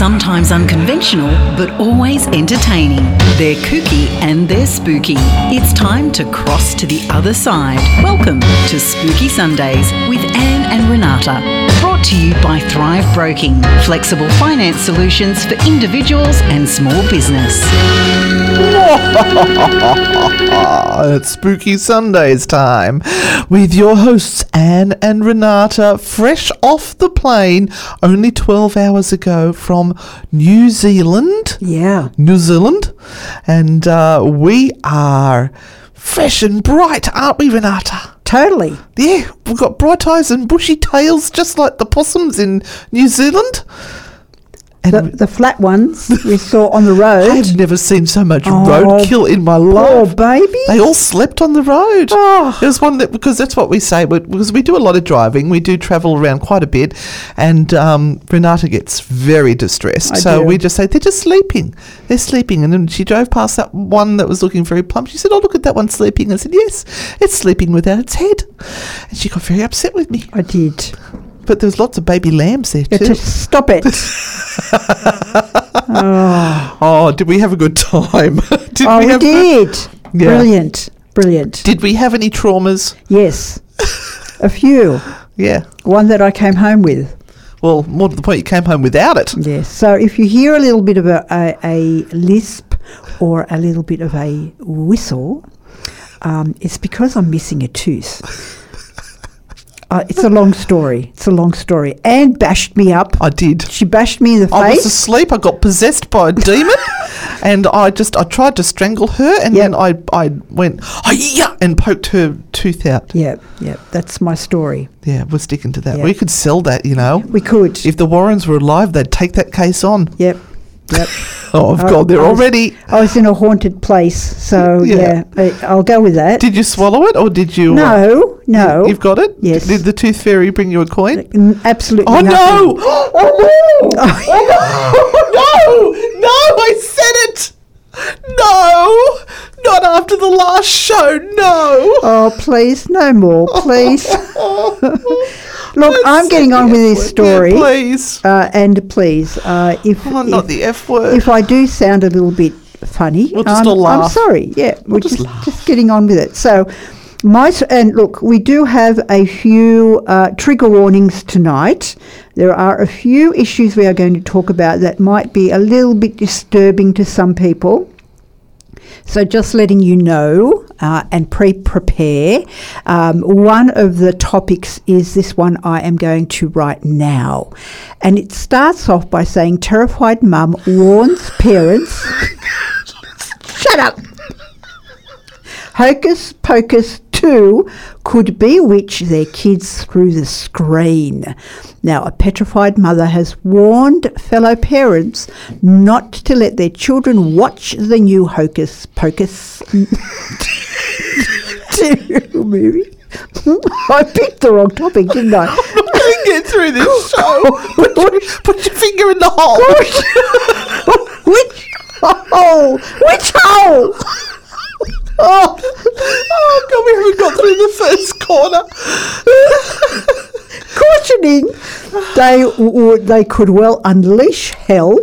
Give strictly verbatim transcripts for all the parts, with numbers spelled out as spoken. sometimes unconventional, but always entertaining. They're kooky and they're spooky. It's time to cross to the other side. Welcome to Spooky Sundays with Anne and Renata. Brought to you by Thrive Broking, flexible finance solutions for individuals and small business. It's Spooky Sundays time with your hosts Anne and Renata, fresh off the plane only twelve hours ago from New Zealand. Yeah. New Zealand. And uh, we are fresh and bright, aren't we, Renata? Totally. Yeah, we've got bright eyes and bushy tails, just like the possums in New Zealand. And the, the flat ones we saw on the road. I've never seen so much oh, roadkill in my life. Oh, baby. They all slept on the road. Oh. There was one that, because that's what we say, because we do a lot of driving. We do travel around quite a bit, and um, Renata gets very distressed. I so do. We just say, they're just sleeping. They're sleeping. And then she drove past that one that was looking very plump. She said, oh, look at that one sleeping. I said, yes, it's sleeping without its head. And she got very upset with me. I did. But there was lots of baby lambs there too. Stop it. oh. oh, did we have a good time? did oh, we, we did. Yeah. Brilliant. Brilliant. Did we have any traumas? Yes. A few. Yeah. One that I came home with. Well, more to the point, you came home without it. Yes. So if you hear a little bit of a, a, a lisp or a little bit of a whistle, um, it's because I'm missing a tooth. Uh, it's a long story. It's a long story. Anne bashed me up. I did. She bashed me in the face. I was asleep. I got possessed by a demon, and I just I tried to strangle her, and yep. then I I went oh, yeah, and poked her tooth out. Yeah, yeah. That's my story. Yeah, we're sticking to that. Yep. We could sell that, you know. We could. If the Warrens were alive, they'd take that case on. Yep. Yep. oh, I've got there already. I was in a haunted place, so yeah, yeah I, I'll go with that. Did you swallow it, or did you? No, uh, no. You've got it? Yes. Did the tooth fairy bring you a coin? Absolutely. Oh, nothing. No! Oh, no! Oh, no! No! I said it! No! Not after the last show, no! Oh, please, no more, please. Look, that's I'm getting on with this story. Yeah, please. Uh, and please, uh, if, oh, not if, the F word. If I do sound a little bit funny, we'll just I'm, laugh. I'm sorry. Yeah, we'll we're just, just, just getting on with it. So, my and look, we do have a few uh, trigger warnings tonight. There are a few issues we are going to talk about that might be a little bit disturbing to some people. So just letting you know uh, and pre-prepare, um, one of the topics is this one I am going to write now. And it starts off by saying, terrified mum warns parents. Shut up. Hocus Pocus two could bewitch their kids through the screen. Now, a petrified mother has warned fellow parents not to let their children watch the new Hocus Pocus two movie. I picked the wrong topic, didn't I? I'm not going to get through this show. Put your, put your finger in the hole. Which hole? Which hole? Oh, oh God, we haven't got through the first corner. Cautioning they, w- they could well unleash hell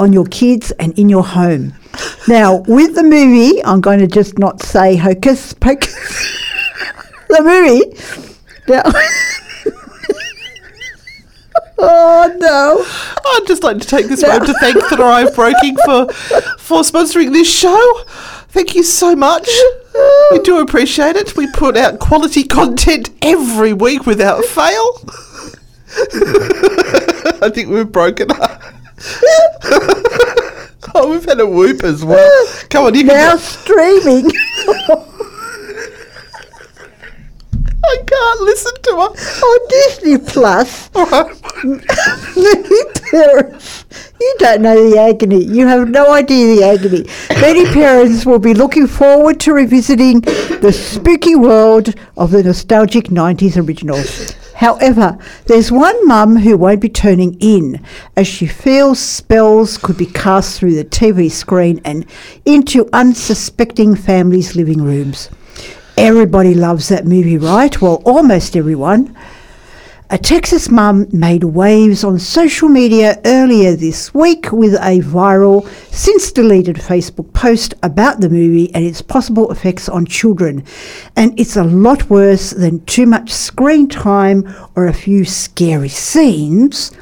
on your kids and in your home. Now, with the movie, I'm going to just not say Hocus Pocus. The movie. Now, oh, no. I'd just like to take this moment to thank Thrive Broking for, for sponsoring this show. Thank you so much. We do appreciate it. We put out quality content every week without fail. I think we've broken up. Oh, we've had a whoop as well. Come on, you now can... Now streaming. I can't listen to it. On Disney Plus. Many parents, you don't know the agony. You have no idea the agony. Many parents will be looking forward to revisiting the spooky world of the nostalgic nineties originals. However, there's one mum who won't be turning in as she feels spells could be cast through the T V screen and into unsuspecting families' living rooms. Everybody loves that movie, right? Well, almost everyone. A Texas mum made waves on social media earlier this week with a viral, since-deleted Facebook post about the movie and its possible effects on children. And it's a lot worse than too much screen time or a few scary scenes.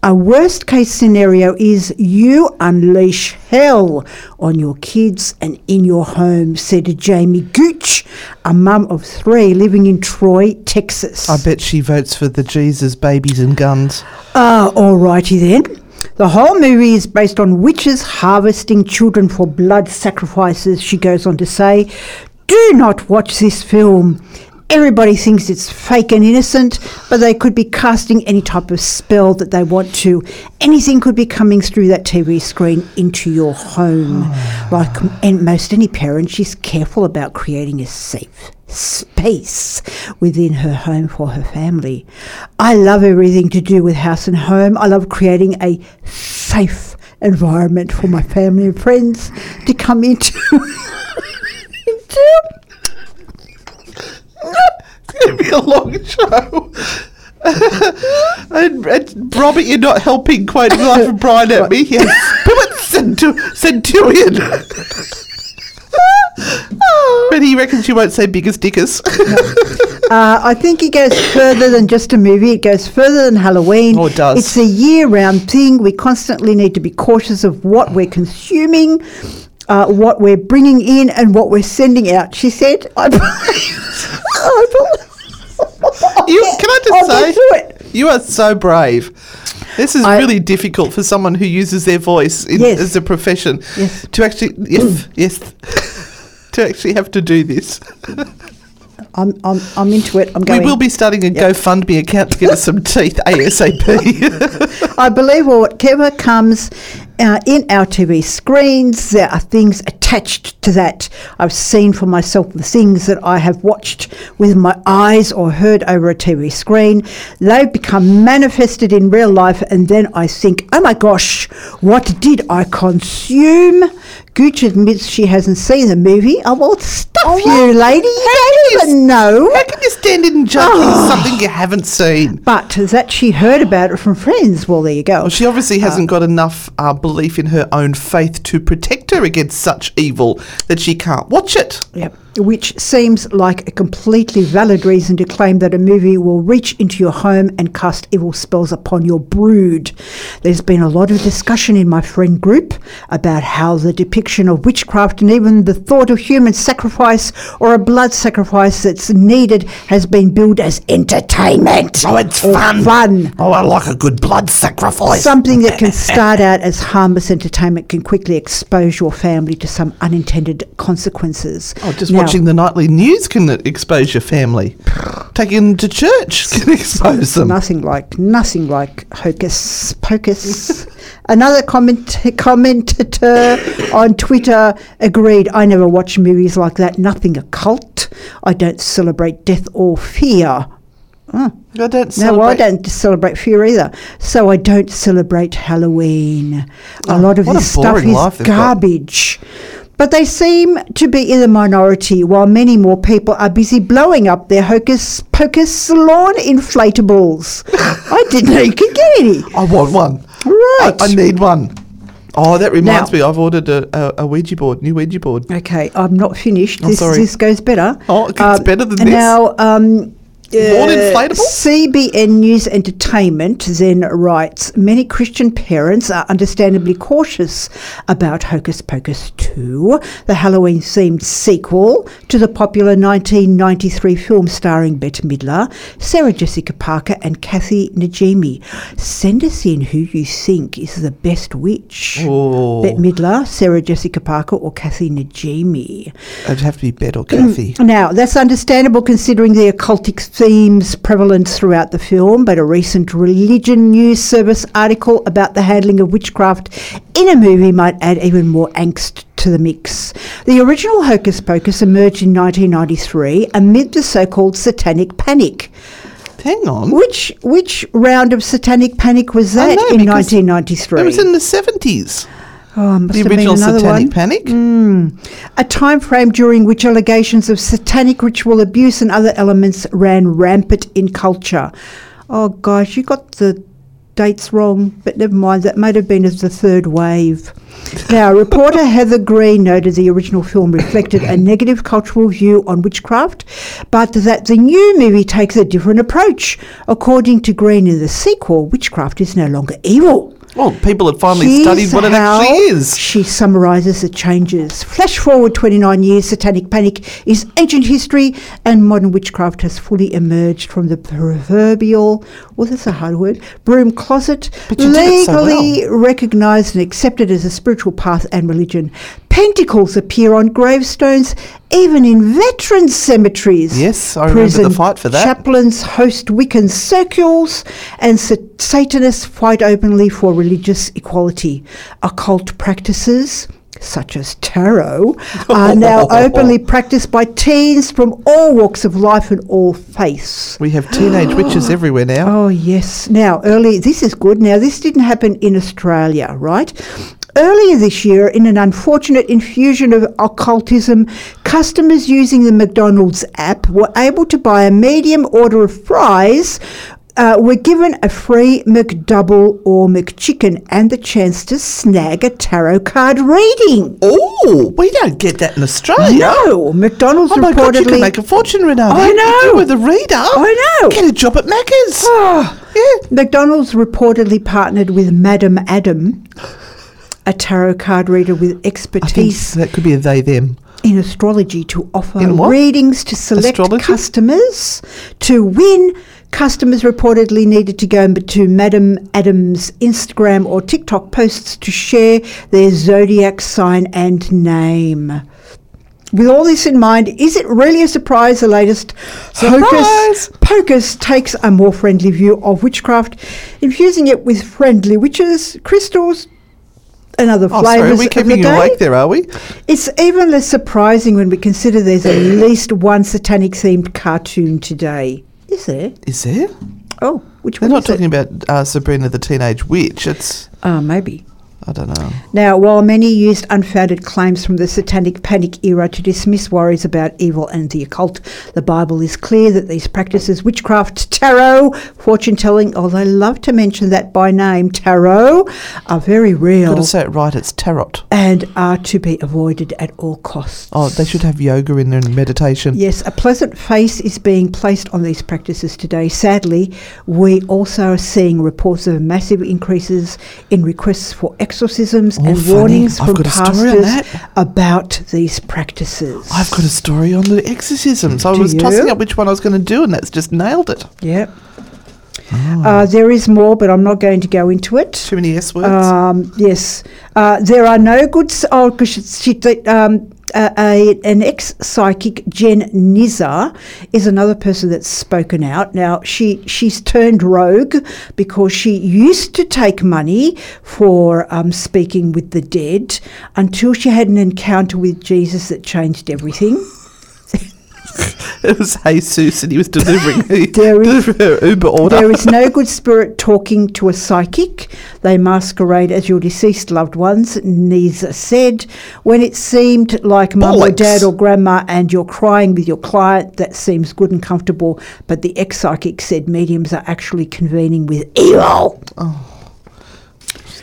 A worst-case scenario is you unleash hell on your kids and in your home, said Jamie Gooch, a mum of three living in Troy, Texas. I bet she votes for the Jesus babies and guns. Ah, uh, all righty then. The whole movie is based on witches harvesting children for blood sacrifices, she goes on to say. Do not watch this film. Everybody thinks it's fake and innocent, but they could be casting any type of spell that they want to. Anything could be coming through that T V screen into your home. Like and most any parent, she's careful about creating a safe space within her home for her family. I love everything to do with house and home. I love creating a safe environment for my family and friends to come into. into It's going to be a long show. and, and Robert, you're not helping quoting Life of Brian at me. Yes, centu- Centurion. But he reckons you won't say biggest dickers. No. uh, I think it goes further than just a movie. It goes further than Halloween. Oh, it does. It's a year-round thing. We constantly need to be cautious of what we're consuming, Uh, what we're bringing in and what we're sending out, she said. I you, Can I just I'll say, you are so brave. This is I, really difficult for someone who uses their voice in, yes. as a profession yes. to actually, yes, yes, to actually have to do this. I'm, I'm, I'm into it. I'm going. We will be starting a yep. GoFundMe account to get us some teeth ASAP. I believe whatever comes uh, in our T V screens, there are things attached to that. I've seen for myself the things that I have watched with my eyes or heard over a T V screen. They become manifested in real life, and then I think, oh my gosh, what did I consume? Gooch admits she hasn't seen the movie. Oh, well, stuff oh, you, lady. You don't even know. How can you stand in and judge oh. something you haven't seen? But that she heard about it from friends. Well, there you go. Well, she obviously hasn't um, got enough uh, belief in her own faith to protect her against such evil that she can't watch it. Yep. Which seems like a completely valid reason to claim that a movie will reach into your home and cast evil spells upon your brood. There's been a lot of discussion in my friend group about how the depiction of witchcraft and even the thought of human sacrifice or a blood sacrifice that's needed has been billed as entertainment. Oh, it's fun. fun. Oh, I like a good blood sacrifice. Something that can start out as harmless entertainment can quickly expose your family to some unintended consequences. Oh, just now, watching the nightly news can expose your family. Taking them to church can expose them. Nothing like, nothing like Hocus Pocus. Another comment, commentator on Twitter agreed, I never watch movies like that. Nothing occult. I don't celebrate death or fear. Oh. I don't celebrate. No, I don't celebrate fear either. So I don't celebrate Halloween. Oh, a lot of this stuff is garbage. Got. But they seem to be in the minority, while many more people are busy blowing up their Hocus Pocus salon inflatables. I didn't know you could get any. I want one. Right. I, I need one. Oh, that reminds now, me. I've ordered a, a, a Ouija board, new Ouija board. Okay, I'm not finished. Oh, this, sorry. this goes better. Oh, it gets um, better than this. Now, um... More inflatable? Uh, C B N News Entertainment then writes, many Christian parents are understandably cautious about Hocus Pocus two, the Halloween-themed sequel to the popular nineteen ninety-three film starring Bette Midler, Sarah Jessica Parker and Kathy Najimy. Send us in who you think is the best witch. Oh. Bette Midler, Sarah Jessica Parker or Kathy Najimy. It'd have to be Bette or Kathy. Now, that's understandable considering the occultic themes prevalent throughout the film, but a recent Religion News Service article about the handling of witchcraft in a movie might add even more angst to the mix. The original Hocus Pocus emerged in nineteen ninety-three amid the so-called Satanic Panic. Hang on. Which which round of Satanic Panic was that know, in nineteen ninety-three? It was in the seventies. Oh, the original Satanic one. Panic? Mm. A time frame during which allegations of satanic ritual abuse and other elements ran rampant in culture. Oh, gosh, you got the dates wrong, but never mind, that might have been as the third wave. Now, reporter Heather Green noted the original film reflected a negative cultural view on witchcraft, but that the new movie takes a different approach. According to Green, in the sequel, witchcraft is no longer evil. Well, people have finally Here's studied what it actually is. She summarises the changes. Flash forward twenty-nine years, Satanic Panic is ancient history and modern witchcraft has fully emerged from the proverbial, well, that's a hard word, broom closet, legally so well. recognised and accepted as a spiritual path and religion. Pentacles appear on gravestones, even in veterans' cemeteries. Yes, I Prison remember the fight for that. Chaplains host Wiccan circles and sat- Satanists fight openly for religious equality. Occult practices, such as tarot, are now openly practiced by teens from all walks of life and all faiths. We have teenage witches everywhere now. Oh, yes. Now, early, this is good. Now, this didn't happen in Australia, right? Earlier this year, in an unfortunate infusion of occultism, customers using the McDonald's app were able to buy a medium order of fries, uh, were given a free McDouble or McChicken and the chance to snag a tarot card reading. Oh, we don't get that in Australia. No, McDonald's reportedly... Oh, my reportedly, God, you can make a fortune, Renata. I know. You were the reader. I know. Get a job at Macca's. Oh, yeah. McDonald's reportedly partnered with Madam Adam, a tarot card reader with expertise. I think that could be a they, them. In astrology, to offer readings to select astrology? customers. To win, customers reportedly needed to go to Madam Adam's Instagram or TikTok posts to share their zodiac sign and name. With all this in mind, is it really a surprise the latest Hocus Pocus takes a more friendly view of witchcraft, infusing it with friendly witches, crystals, and other flavours. Oh, sorry, are we keeping you awake there, are we? It's even less surprising when we consider there's at least one satanic-themed cartoon today. Is there? Is there? Oh, which They're one is They're not talking it? about uh, Sabrina the Teenage Witch. It's... Oh, maybe. I don't know. Now, while many used unfounded claims from the Satanic Panic era to dismiss worries about evil and the occult, the Bible is clear that these practices, witchcraft, tarot, fortune-telling, although I love to mention that by name, tarot, are very real. You've got to say it right, it's tarot. And are to be avoided at all costs. Oh, they should have yoga in there and meditation. Yes, a pleasant face is being placed on these practices today. Sadly, we also are seeing reports of massive increases in requests for exercise exorcisms oh, and funny. warnings I've from pastors about these practices. I've got a story on the exorcisms. I do was you? tossing up which one I was going to do, and that's just nailed it. Yep. Oh. Uh, there is more, but I'm not going to go into it. Too many S words. Um, yes. Uh, there are no good... S- oh, because she... she um, Uh, a, an ex-psychic, Jen Nizar, is another person that's spoken out. Now, she she's turned rogue because she used to take money for um, speaking with the dead until she had an encounter with Jesus that changed everything. It was Jesus and he was delivering her, is, her Uber order. There is no good spirit talking to a psychic. They masquerade as your deceased loved ones, Nisa said. When it seemed like Bollocks. mum or dad or grandma and you're crying with your client, that seems good and comfortable. But the ex-psychic said mediums are actually convening with evil. Oh.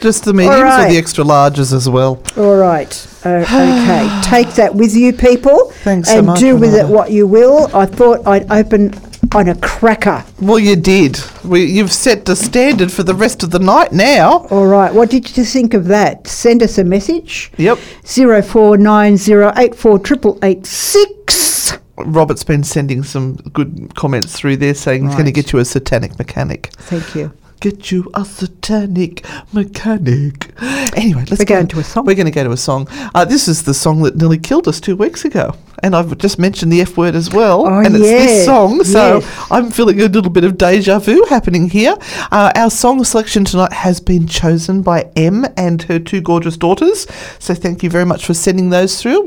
Just the mediums right. or the extra larges as well. All right. Uh, okay. Take that with you, people. Thanks so much. And do with it what you will. I thought I'd open on a cracker. Well, you did. We, you've set the standard for the rest of the night now. All right. What did you think of that? Send us a message. Yep. zero four nine zero eight four eight eight eight six. Robert's been sending some good comments through there saying right. he's going to get you a satanic mechanic. Thank you. Get you a satanic mechanic. Anyway, let's We're go. going to a song. We're going to go to a song. Uh, this is the song that nearly killed us two weeks ago. And I've just mentioned the F word as well. Oh, and yeah. it's this song. So yes. I'm feeling a little bit of deja vu happening here. Uh, our song selection tonight has been chosen by Em and her two gorgeous daughters. So thank you very much for sending those through.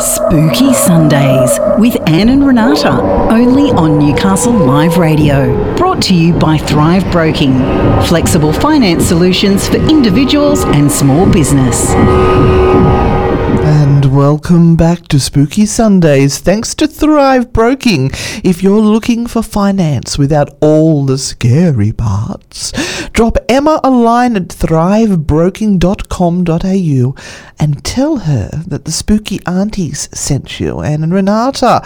Spooky Sundays with Anne and Renata. Only on Newcastle Live Radio. Brought to you by Thrive Broking. Flexible finance solutions for individuals and small business. And welcome back to Spooky Sundays, thanks to Thrive Broking. If you're looking for finance without all the scary parts, drop Emma a line at thrive broking dot com dot a u and tell her that the spooky aunties sent you, Anne and Renata.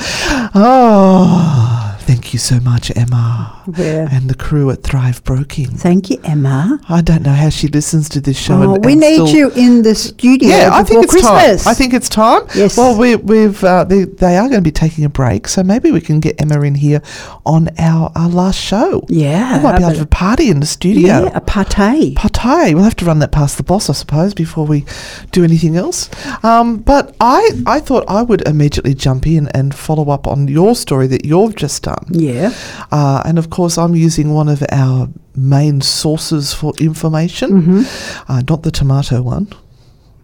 Oh... Thank you so much, Emma, yeah. and the crew at Thrive Broking. Thank you, Emma. I don't know how she listens to this show. Oh, and, we and need you in the studio yeah, I think it's Christmas. Time. I think it's time. Yes. Well, we, we've uh, they, they are going to be taking a break, so maybe we can get Emma in here on our, our last show. Yeah. We might be able to have a party in the studio. Yeah, a party. Party. We'll have to run that past the boss, I suppose, before we do anything else. Um, but I, I thought I would immediately jump in and follow up on your story that you've just done. Yeah. Uh, and, of course, I'm using one of our main sources for information, mm-hmm. uh, not the tomato one.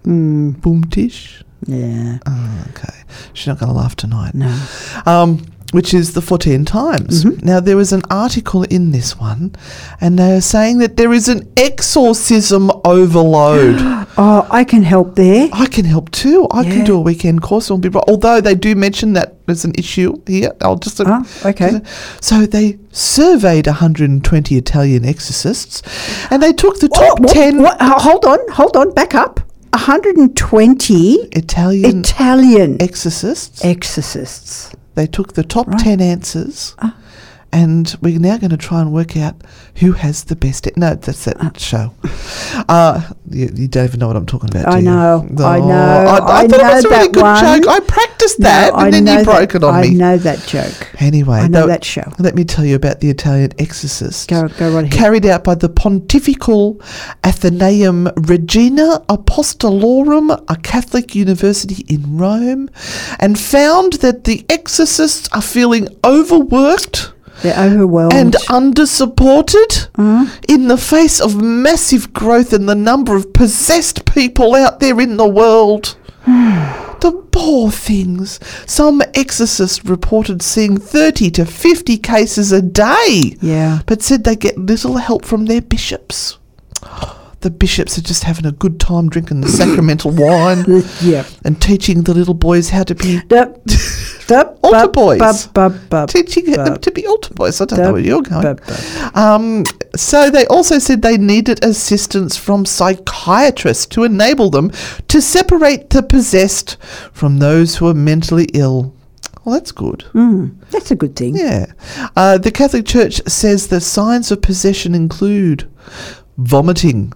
Mm. Boomtish. Yeah. Oh, okay. She's not going to laugh tonight. No. Um, which is the fourteen Times. Mm-hmm. Now, there was an article in this one, and they are saying that there is an exorcism overload. Oh, I can help there. I can help too. I yeah. can do a weekend course. Be brought, although they do mention that there's an issue here. I'll just... Uh, ah, okay. Just, so they surveyed one hundred twenty Italian exorcists, and they took the top oh, what, ten... What, uh, hold on, hold on, back up. one hundred twenty Italian... Italian... Exorcists. Exorcists. They took the top right. ten answers, uh, and we're now going to try and work out who has the best. E- no, that's that uh, show. Uh, you, you don't even know what I'm talking about, do I know, you? Oh, I know. I, I, I thought know it was a really good one. joke. I practiced that, no, and I then you broke that, it on I me. I know that joke. Anyway. I know though, that show. Let me tell you about the Italian exorcist. Go, go right ahead. Carried out by the Pontifical Athenaeum Regina Apostolorum, a Catholic university in Rome, and found that the exorcists are feeling overworked. They're overwhelmed. And under-supported uh-huh. in the face of massive growth in the number of possessed people out there in the world. The poor things. Some exorcists reported seeing thirty to fifty cases a day. Yeah. But said they get little help from their bishops. The bishops are just having a good time drinking the sacramental wine yep. and teaching the little boys how to be yep. altar boys. Teaching them to be altar boys. I don't know where you're going. Um, so they also said they needed assistance from psychiatrists to enable them to separate the possessed from those who are mentally ill. Well, that's good. Mm, that's a good thing. Yeah. Uh, the Catholic Church says the signs of possession include vomiting.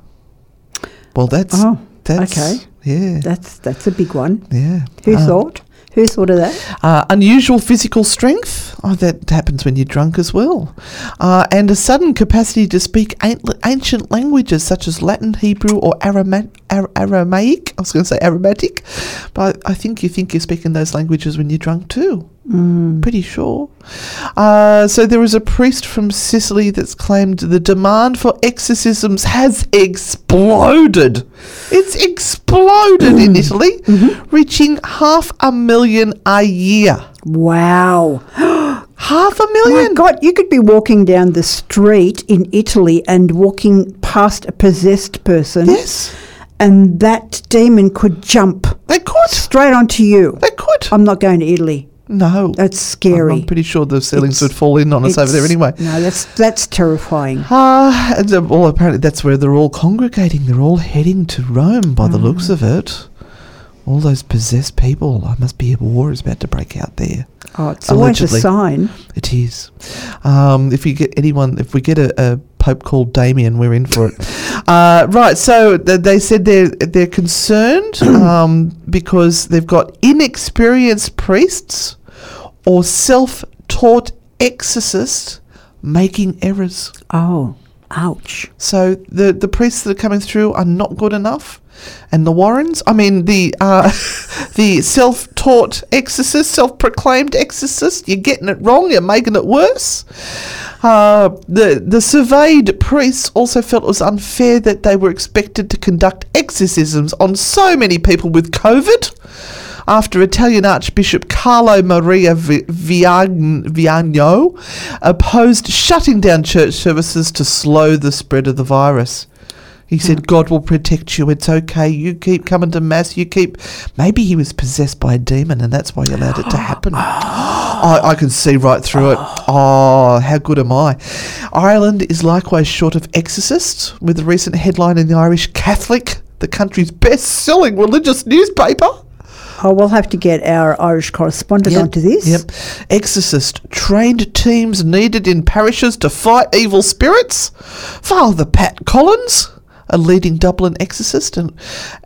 Well, that's oh, that's okay. Yeah, that's that's a big one. Yeah, who um, thought? Who thought of that? Uh, unusual physical strength. Oh, that happens when you're drunk as well, uh, and a sudden capacity to speak ancient languages such as Latin, Hebrew, or Arama- Ar- Aramaic. I was going to say aromatic, but I think you think you're speaking those languages when you're drunk too. Mm. Pretty sure. Uh, so there is a priest from Sicily that's claimed the demand for exorcisms has exploded. It's exploded in Italy, mm-hmm. reaching half a million a year. Wow. Half a million. My God, you could be walking down the street in Italy and walking past a possessed person. Yes. And that demon could jump. They could. Straight onto you. They could. I'm not going to Italy. No. That's scary. I'm, I'm pretty sure the ceilings it's, would fall in on us over there anyway. No, that's that's terrifying. Uh, and, uh, well, apparently that's where they're all congregating. They're all heading to Rome by mm. the looks of it. All those possessed people. I must be a war is about to break out there. Oh, it's allegedly. Always a sign. It is. Um, if you get anyone, if we get a, a Pope called Damien, we're in for it. Uh, right, so th- they said they're, they're concerned um, because they've got inexperienced priests or self-taught exorcists making errors. Oh, ouch. So the, the priests that are coming through are not good enough. And the Warrens, I mean the uh, the self-taught exorcist, self-proclaimed exorcist, you're getting it wrong, you're making it worse. Uh, the the surveyed priests also felt it was unfair that they were expected to conduct exorcisms on so many people with COVID after Italian Archbishop Carlo Maria Vignano opposed shutting down church services to slow the spread of the virus. He said, God will protect you. It's okay. You keep coming to mass. You keep. Maybe he was possessed by a demon and that's why he allowed it to happen. I, I can see right through it. Oh, how good am I? Ireland is likewise short of exorcists, with the recent headline in the Irish Catholic, the country's best-selling religious newspaper. Oh, we'll have to get our Irish correspondent yep. onto this. Yep. Exorcist, trained teams needed in parishes to fight evil spirits. Father Pat Collins, a leading Dublin exorcist, and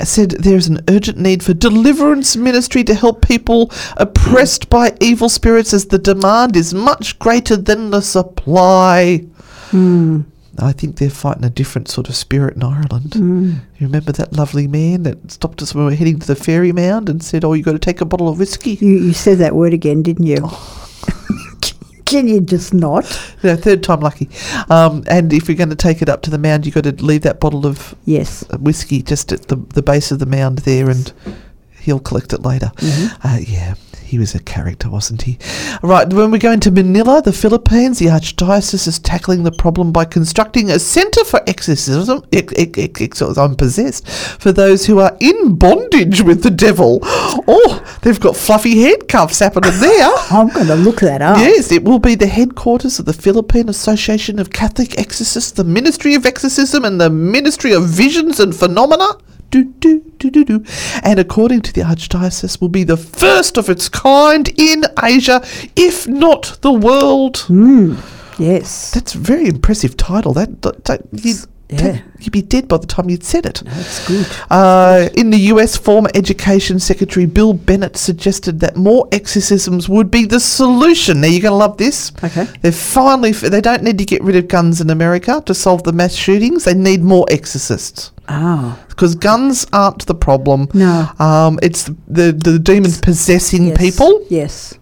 said there is an urgent need for deliverance ministry to help people oppressed by evil spirits as the demand is much greater than the supply. Mm. I think they're fighting a different sort of spirit in Ireland. Mm. You remember that lovely man that stopped us when we were heading to the fairy mound and said, oh, you've got to take a bottle of whiskey? You, you said that word again, didn't you? Oh. Can you just not? No, third time lucky. Um, and if you're going to take it up to the mound, you've got to leave that bottle of yes. whiskey just at the, the base of the mound there and he'll collect it later. Mm-hmm. Uh, yeah. He was a character, wasn't he? Right, when we're going to Manila, the Philippines, the Archdiocese is tackling the problem by constructing a centre for exorcism, ex- ex- ex- I'm possessed, for those who are in bondage with the devil. Oh, they've got fluffy handcuffs happening there. I'm going to look that up. Yes, it will be the headquarters of the Philippine Association of Catholic Exorcists, the Ministry of Exorcism and the Ministry of Visions and Phenomena. Do, do, do, do, do. And according to the Archdiocese, will be the first of its kind in Asia, if not the world. Mm, yes. That's a very impressive title. That, that, that you'd, yeah. that, you'd be dead by the time you'd said it. No, that's good. Uh, in the U S, former Education Secretary Bill Bennett suggested that more exorcisms would be the solution. Now, you're going to love this. Okay. They're finally, they don't need to get rid of guns in America to solve the mass shootings. They need more exorcists. Oh. Because guns aren't the problem. No. Um, it's the, the, the demons possessing yes. people. Yes.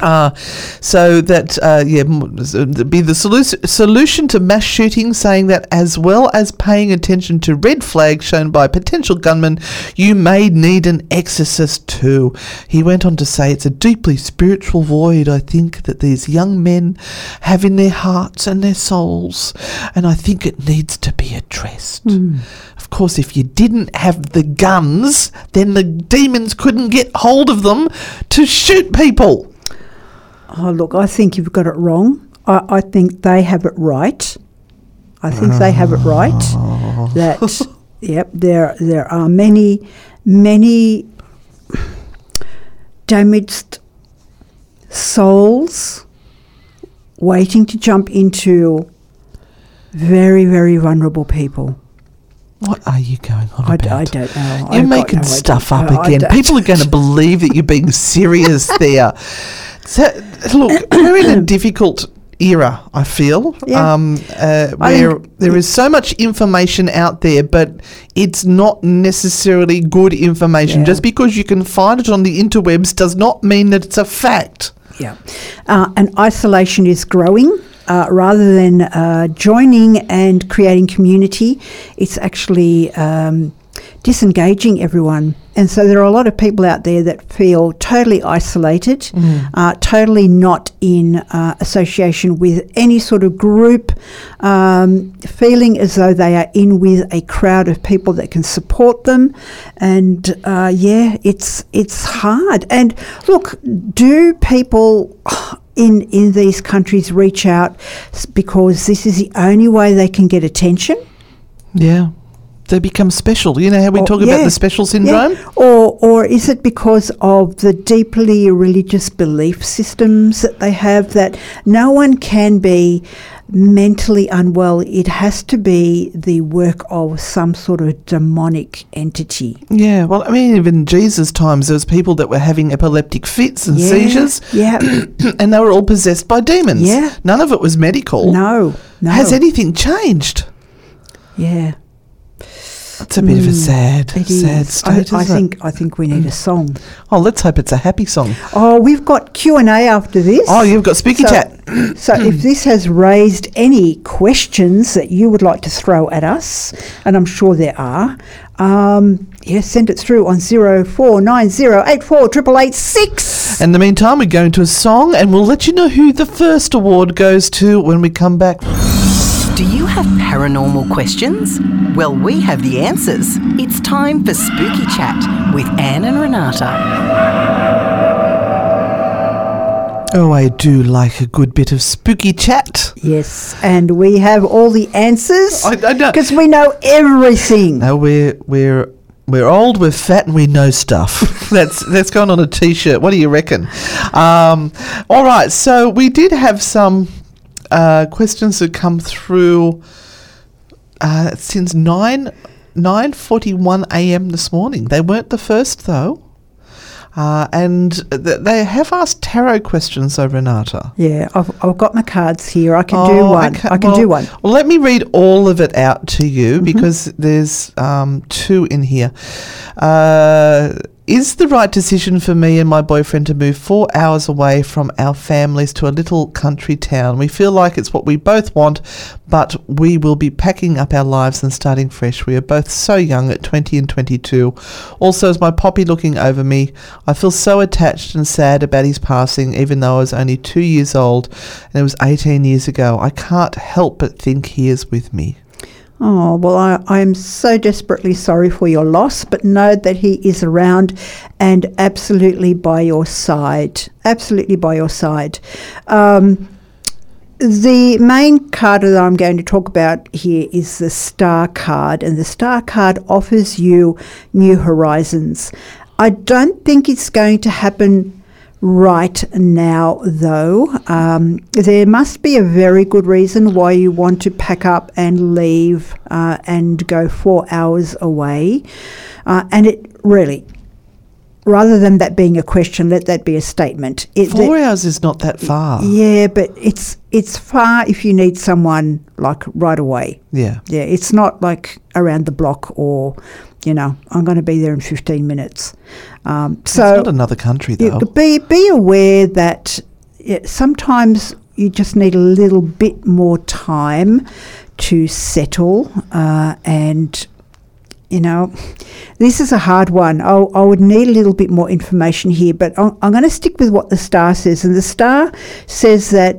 Uh, so that, uh, yeah, be the solu- solution to mass shooting, saying that as well as paying attention to red flags shown by potential gunmen, you may need an exorcist too. He went on to say it's a deeply spiritual void, I think, that these young men have in their hearts and their souls, and I think it needs to be addressed. Mm. Of course, if you didn't have the guns, then the demons couldn't get hold of them to shoot people. Oh, look, I think you've got it wrong. I, I think they have it right. I think they have it right. That, yep, there there are many, many damaged souls waiting to jump into very, very vulnerable people. What are you going on I about? D- I don't know. You're I've making no stuff up no, again. People are going to believe that you're being serious there. So, look, we're in a difficult era, I feel, yeah. um, uh, where I, there is so much information out there, but it's not necessarily good information. Yeah. Just because you can find it on the interwebs does not mean that it's a fact. Yeah. Uh, and isolation is growing. Uh, rather than uh, joining and creating community, it's actually um, disengaging everyone. And so there are a lot of people out there that feel totally isolated, mm. uh, totally not in uh, association with any sort of group, um, feeling as though they are in with a crowd of people that can support them. And, uh, yeah, it's it's hard. And, look, do people... In, in these countries reach out because this is the only way they can get attention? Yeah. They become special. You know how we or, talk yeah. about the special syndrome? Yeah. Or or is it because of the deeply religious belief systems that they have that no one can be mentally unwell? It has to be the work of some sort of demonic entity. Yeah. Well, I mean, even in Jesus' times, there was people that were having epileptic fits and yeah. seizures. Yeah. And they were all possessed by demons. Yeah. None of it was medical. No. No. Has anything changed? Yeah. It's a bit mm, of a sad, sad state. I, I think it? I think we need a song. Oh, let's hope it's a happy song. Oh, we've got Q and A after this. Oh, you've got Speaky so, Chat. So, if this has raised any questions that you would like to throw at us, and I'm sure there are, um, yes, yeah, send it through on zero four nine zero eight four triple eight six. In the meantime, we're going to a song, and we'll let you know who the first award goes to when we come back. Do you have Have paranormal questions? Well, we have the answers. It's time for Spooky Chat with Anne and Renata. Oh, I do like a good bit of spooky chat. Yes, and we have all the answers because we know everything. No, we're we're. We're old, we're fat, and we know stuff. That's that's gone on a T-shirt. What do you reckon? Um, all right, so we did have some uh, questions that come through uh, since nine nine forty one a.m. this morning. They weren't the first though, uh, and th- they have asked tarot questions though, Renata. Yeah, I've I've got my cards here. I can oh, do one. I can, I can well, do one. Well, let me read all of it out to you mm-hmm. because there's. Um, two in here. Uh, is the right decision for me and my boyfriend to move four hours away from our families to a little country town? We feel like it's what we both want, but we will be packing up our lives and starting fresh. We are both so young at twenty and twenty-two. Also, is my poppy looking over me? I feel so attached and sad about his passing, even though I was only two years old and it was eighteen years ago. I can't help but think he is with me. Oh, well, I, I am so desperately sorry for your loss, but know that he is around and absolutely by your side. Absolutely by your side. Um, the main card that I'm going to talk about here is the Star card, and the Star card offers you new horizons. I don't think it's going to happen right now, though. Um, there must be a very good reason why you want to pack up and leave uh, and go four hours away. Uh, and it really, rather than that being a question, let that be a statement. It, four that, hours is not that far. Yeah, but it's it's far if you need someone like right away. Yeah. Yeah, it's not like around the block or, you know, I'm going to be there in fifteen minutes. Um, so it's not another country, though. Be, be aware that yeah, sometimes you just need a little bit more time to settle. Uh, and, you know, this is a hard one. I'll, I would need a little bit more information here, but I'm, I'm going to stick with what the Star says. And the Star says that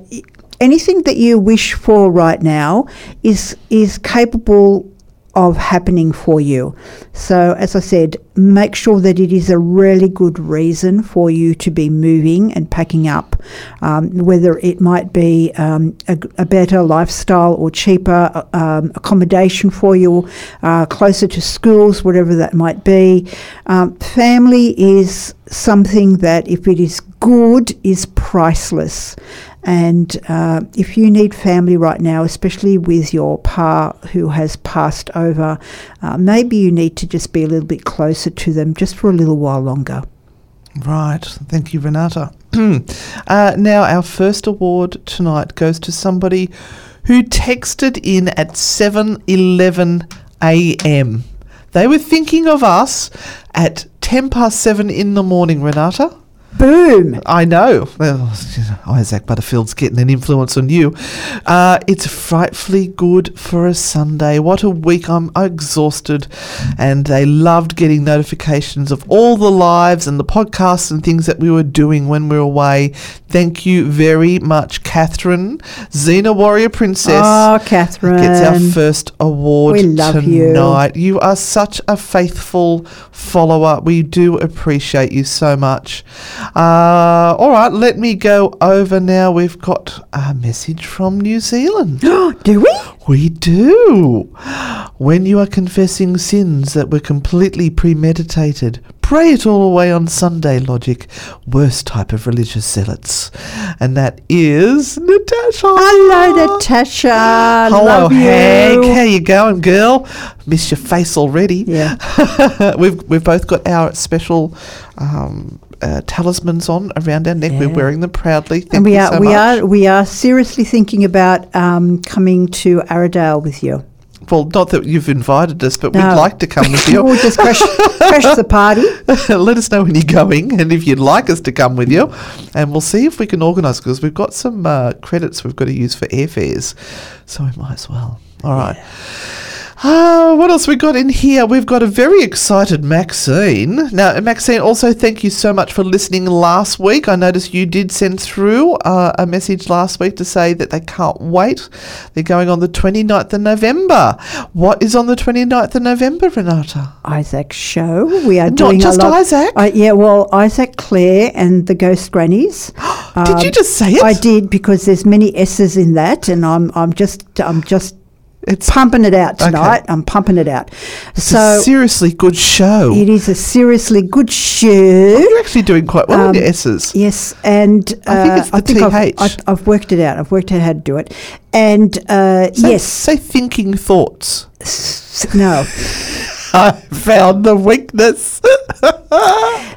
anything that you wish for right now is is capable of happening for you. So as I said, make sure that it is a really good reason for you to be moving and packing up, um, whether it might be um, a, a better lifestyle or cheaper uh, um, accommodation for you, uh, closer to schools, whatever that might be. Um, family is something that, if it is good, is priceless. And uh, if you need family right now, especially with your pa who has passed over, uh, maybe you need to just be a little bit closer to them just for a little while longer. Right. Thank you, Renata. uh, now, our first award tonight goes to somebody who texted in at seven eleven a.m. They were thinking of us at ten past seven in the morning, Renata. Boom. I know. Well, Isaac Butterfield's getting an influence on you. Uh, it's frightfully good for a Sunday. What a week. I'm exhausted. And they loved getting notifications of all the lives and the podcasts and things that we were doing when we were away. Thank you very much, Catherine, Xena Warrior Princess. Oh, Catherine. Gets our first award we love tonight. You. You are such a faithful follower. We do appreciate you so much. Uh, all right, let me go over now. We've got a message from New Zealand. Do we? We do. When you are confessing sins that were completely premeditated, pray it all away on Sunday logic. Worst type of religious zealots. And that is Natasha. Hello, Natasha. Hello, love Hank. You. How you going, girl? Miss your face already. Yeah. we've we've both got our special um Uh, talismans on around our neck. Yeah. We're wearing them proudly. Thank and we you are, so we much. Are, we are seriously thinking about um, coming to Aradale with you. Well, not that you've invited us, but no. We'd like to come with you. We'll just crash, crash the party. Let us know when you're going and if you'd like us to come with you. And we'll see if we can organise, because we've got some uh, credits we've got to use for airfares. So we might as well. All right. Yeah. Oh, what else we got in here? We've got a very excited Maxine. Now, Maxine, also thank you so much for listening last week. I noticed you did send through uh, a message last week to say that they can't wait. They're going on the twenty-ninth of November. What is on the twenty-ninth of November, Renata? Isaac's show. We are doing Not just a lot, Isaac? Uh, yeah, well, Isaac, Claire and the Ghost Grannies. um, did you just say it? I did, because there's many S's in that, and I'm I'm just I'm just It's pumping it out tonight. Okay. I'm pumping it out. It's so a seriously good show. It is a seriously good show. Well, you're actually doing quite well um, in your S's. Yes, and uh, I think it's the I think T H. I've, I've, I've worked it out. I've worked out how to do it. And uh, say, yes, say thinking thoughts. No, I found the weakness.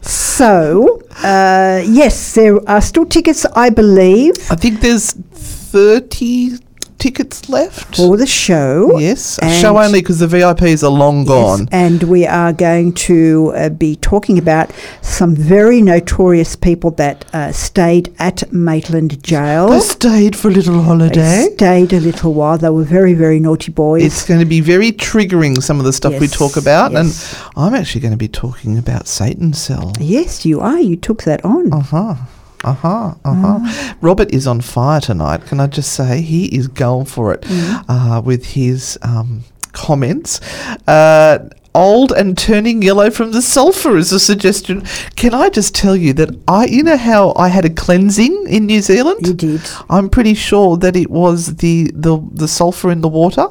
So uh, yes, there are still tickets, I believe. I think there's thirty. Tickets left for the show. Yes, a show only because the V I Ps are long gone. Yes, and we are going to uh, be talking about some very notorious people that uh, stayed at Maitland Jail. They stayed for a little holiday. They stayed a little while. They were very, very naughty boys. It's going to be very triggering, some of the stuff yes, we talk about. Yes. And I'm actually going to be talking about Satan's cell. Yes, you are. You took that on. Uh-huh. Uh-huh, uh-huh. Ah. Robert is on fire tonight, can I just say? He is going for it mm. uh, with his um, comments. Uh, old and turning yellow from the sulphur is a suggestion. Can I just tell you that I, you know how I had a cleansing in New Zealand? You did. I'm pretty sure that it was the, the, the sulphur in the water.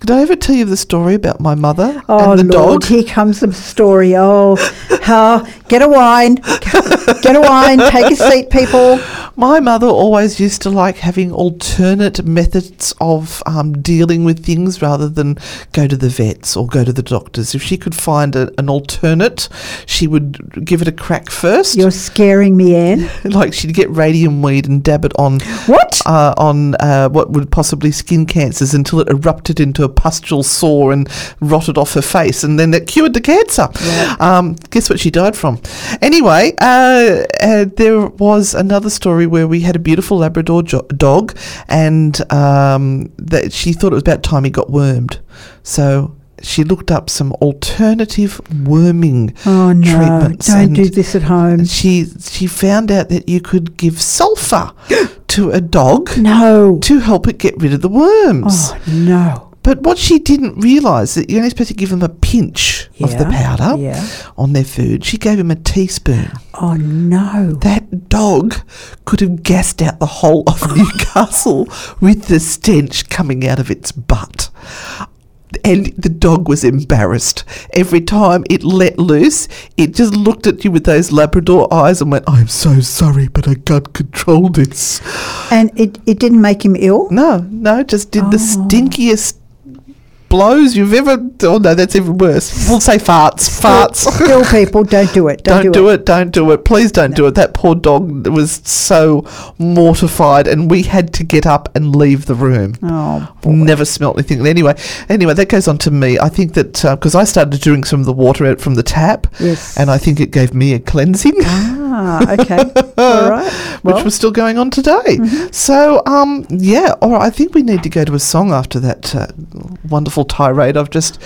Did I ever tell you the story about my mother oh and the Lord, dog? Here comes the story. Oh, how... Get a wine, get a wine, take a seat, people. My mother always used to like having alternate methods of um, dealing with things rather than go to the vets or go to the doctors. If she could find a, an alternate, she would give it a crack first. You're scaring me, Anne. Like she'd get radium weed and dab it on what uh, on uh, what would possibly skin cancers until it erupted into a pustule sore and rotted off her face, and then that cured the cancer. Right. Um, guess what she died from? Anyway, uh, uh, there was another story where we had a beautiful Labrador jo- dog, and um, that she thought it was about time he got wormed. So she looked up some alternative worming oh, no, treatments. Don't and do this at home. She she found out that you could give sulphur to a dog no. to help it get rid of the worms. Oh, no. But what she didn't realise that you're only supposed to give them a pinch yeah, of the powder yeah. on their food. She gave him a teaspoon. Oh, no. That dog could have gassed out the whole of Newcastle with the stench coming out of its butt. And the dog was embarrassed. Every time it let loose, it just looked at you with those Labrador eyes and went, I'm so sorry, but I can't control this. And it, it didn't make him ill? No, no, it just did oh. the stinkiest blows you've ever oh no that's even worse we'll say farts farts still, still people don't do it don't, don't do, do it. it don't do it please don't no. do it That poor dog was so mortified, and we had to get up and leave the room. Oh boy. Never smelt anything. Anyway anyway that goes on to me. I think that because uh, I started drinking some of the water out from the tap, yes, and I think it gave me a cleansing. Ah, okay. All right. Well. Which was still going on today. Mm-hmm. So um yeah all right I think we need to go to a song after that uh, wonderful tirade. I've just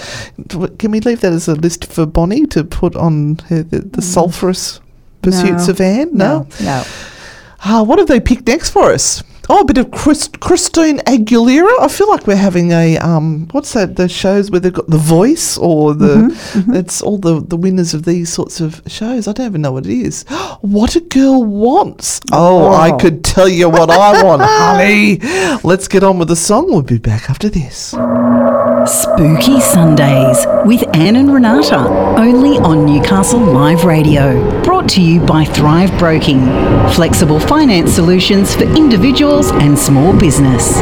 can we leave that as a list for Bonnie to put on her, the, the mm. sulphurous pursuits no, of Anne? No, no. no. Uh, what have they picked next for us? Oh, a bit of Chris, Christine Aguilera. I feel like we're having a um, what's that? The shows where they've got The Voice or the mm-hmm, mm-hmm. It's all the the winners of these sorts of shows. I don't even know what it is. What a Girl Wants. Oh, oh. I could tell you what I want, honey. Let's get on with the song. We'll be back after this. Spooky Sundays with Anne and Renata, only on Newcastle Live Radio. Brought to you by Thrive Broking, flexible finance solutions for individuals and small business.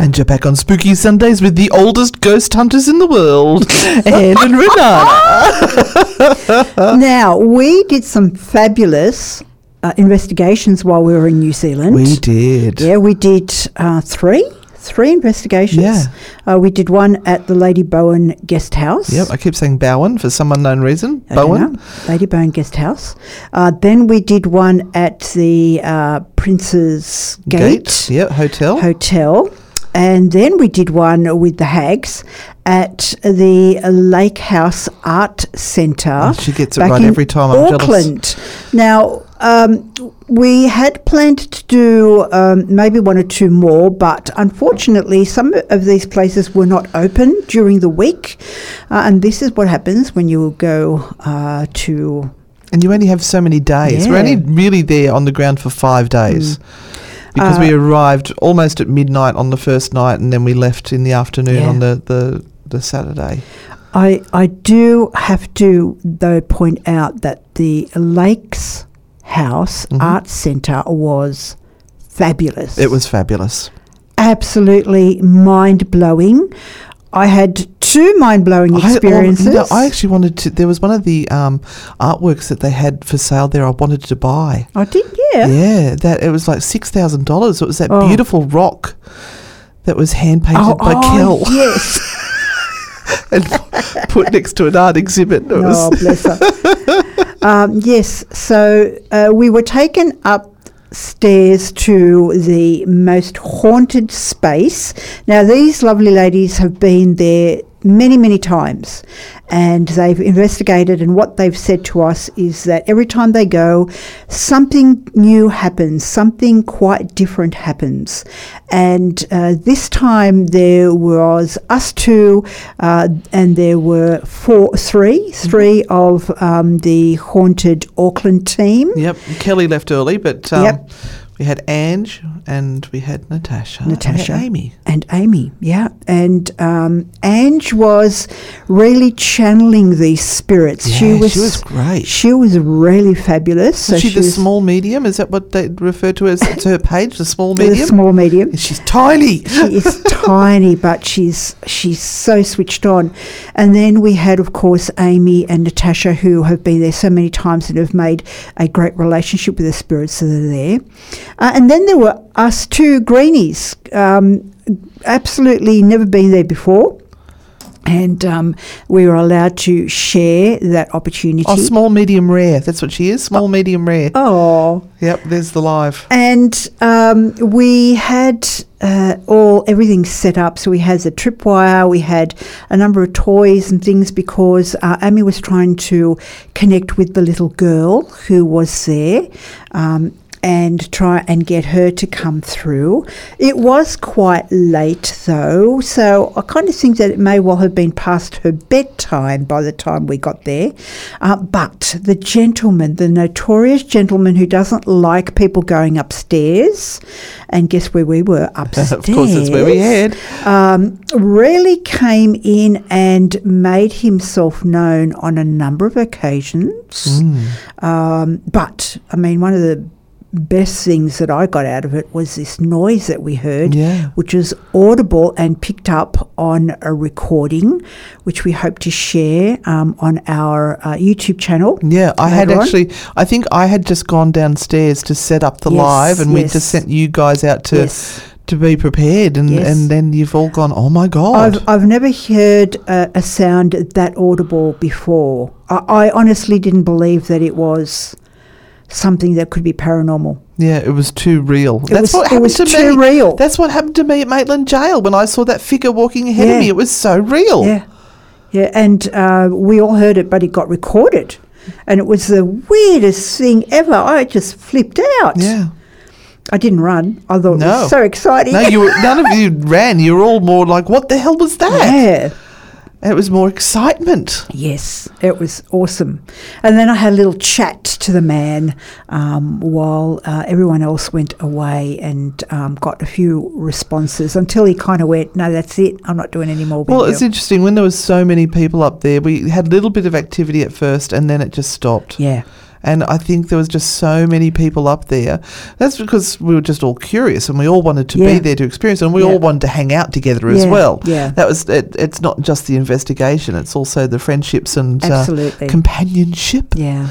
And you're back on Spooky Sundays with the oldest ghost hunters in the world, Anne and Renata. Now, we did some fabulous uh, investigations while we were in New Zealand. We did. Yeah, we did uh, three. Three investigations. Yeah. Uh, we did one at the Lady Bowen Guest House. Yep, I keep saying Bowen for some unknown reason. I Bowen. Lady Bowen Guest House. Uh, then we did one at the uh, Prince's Gate. Gate, yep, hotel. Hotel. And then we did one with the Hags at the Lake House Art Centre. Oh, she gets it right every time. I'm Auckland. Jealous. Now, um, we had planned to do um, maybe one or two more, but unfortunately some of these places were not open during the week. Uh, and this is what happens when you go uh, to... And you only have so many days. Yeah. We're only really there on the ground for five days. Mm. Because uh, we arrived almost at midnight on the first night and then we left in the afternoon yeah. on the, the, the Saturday. I I do have to, though, point out that the Lakes House mm-hmm. Art Centre was fabulous. It was fabulous. Absolutely mind-blowing. I had two mind-blowing experiences. I, oh, no, I actually wanted to, there was one of the um, artworks that they had for sale there I wanted to buy. I did, yeah. Yeah, that it was like six thousand dollars. It was that oh. beautiful rock that was hand-painted oh, by oh, Kel. Yes. And put next to an art exhibit. It oh, was bless her. um, yes, so uh, we were taken up stairs to the most haunted space. Now, these lovely ladies have been there many, many times and they've investigated, and what they've said to us is that every time they go, something new happens, something quite different happens. And uh, this time there was us two uh, and there were four, three, three of um, the haunted Auckland team. Yep, Kelly left early, but um, yep. we had Ange and we had Natasha, Natasha and Amy. And Amy, yeah. And um, Ange was really channeling these spirits. Yeah, she was, she was great. She was really fabulous. Is so she, she the was, small medium? Is that what they refer to as to her page, the small medium? The small medium. She's tiny. She is tiny, but she's, she's so switched on. And then we had, of course, Amy and Natasha, who have been there so many times and have made a great relationship with the spirits that are there. Uh, and then there were us two greenies, um, absolutely never been there before, and um, we were allowed to share that opportunity. Oh, small, medium, rare. That's what she is, small, oh. medium, rare. Oh. Yep, there's the live. And um, we had uh, all everything set up. So we had the tripwire, we had a number of toys and things because uh, Amy was trying to connect with the little girl who was there. Um and try and get her to come through. It was quite late though, so I kind of think that it may well have been past her bedtime by the time we got there. Uh, but the gentleman, the notorious gentleman who doesn't like people going upstairs, and guess where we were? Upstairs. Of course, that's where we had. Um, really came in and made himself known on a number of occasions. Mm. Um, but, I mean, one of the best things that I got out of it was this noise that we heard, yeah. which is audible and picked up on a recording, which we hope to share um, on our uh, YouTube channel. Yeah, I had on. actually, I think I had just gone downstairs to set up the yes, live and yes. we just sent you guys out to... Yes. To be prepared, and, yes. and then you've all gone, oh, my God. I've, I've never heard a, a sound that audible before. I, I honestly didn't believe that it was something that could be paranormal. Yeah, it was too real. It That's was, what happened it was to too me. real. That's what happened to me at Maitland Jail when I saw that figure walking ahead yeah. of me. It was so real. Yeah, yeah, and uh, we all heard it, but it got recorded, and it was the weirdest thing ever. I just flipped out. Yeah. I didn't run. I thought no. it was so exciting. No, you were, none of you ran. You were all more like, what the hell was that? Yeah. It was more excitement. Yes, it was awesome. And then I had a little chat to the man um, while uh, everyone else went away and um, got a few responses until he kind of went, no, that's it, I'm not doing any more. Well, it's interesting. When there was so many people up there, we had a little bit of activity at first and then it just stopped. Yeah. And I think there was just so many people up there. That's because we were just all curious and we all wanted to yeah. be there to experience it, and we yeah. all wanted to hang out together yeah. as well. Yeah. That was it, it's not just the investigation, it's also the friendships and uh, companionship. Yeah.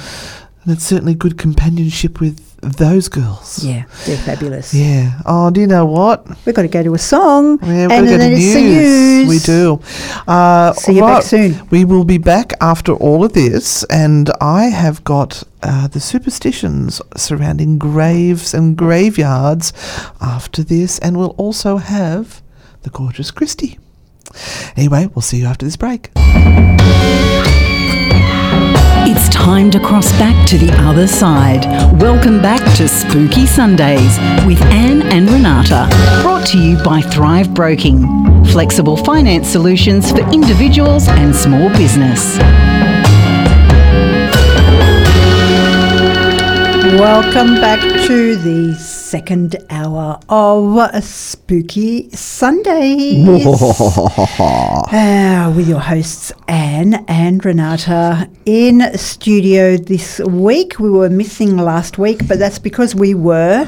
And it's certainly good companionship with those girls. Yeah, they're fabulous. Yeah. Oh, do you know what? We've got to go to a song. Yeah, we've and got to go to news. news. We do. Uh, See you right. back soon. We will be back after all of this, and I have got uh, the superstitions surrounding graves and graveyards after this, and we'll also have the gorgeous Christy. Anyway, we'll see you after this break. It's time to cross back to the other side. Welcome back to Spooky Sundays with Anne and Renata. Brought to you by Thrive Broking. Flexible finance solutions for individuals and small business. Welcome back to the second hour of Spooky Sundays uh, with your hosts Anne and Renata in studio this week. We were missing last week, but that's because we were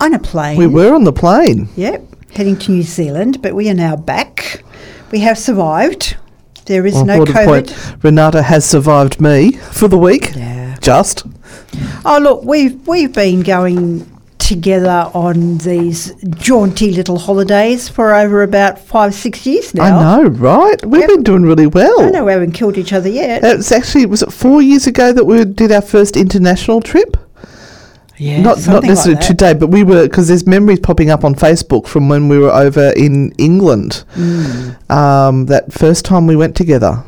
on a plane. We were on the plane. Yep, heading to New Zealand, but we are now back. We have survived. There is well, no COVID. Point, Renata has survived me for the week. Yeah. Just. Oh, look, we've we've been going together on these jaunty little holidays for over about five, six years now. I know, right? We've yep. been doing really well. I know we haven't killed each other yet. It was actually, was it four years ago that we did our first international trip? Yeah, not not necessarily like today, but we were, because there's memories popping up on Facebook from when we were over in England. Mm. Um, that first time we went together.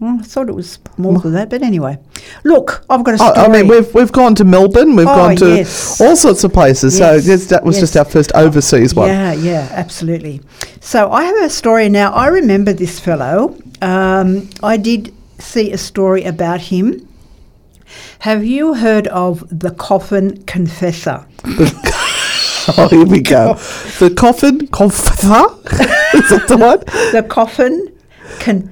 Well, I thought it was more than that, but anyway. Look, I've got a story. Oh, I mean, we've we've gone to Melbourne, we've oh, gone to yes. all sorts of places. Yes. So yes, that was yes. just our first overseas one. Yeah, yeah, absolutely. So I have a story now. I remember this fellow. Um, I did see a story about him. Have you heard of The Coffin Confessor? Oh, here we go. The Coffin Confessor? Is that the one? The Coffin Confessor.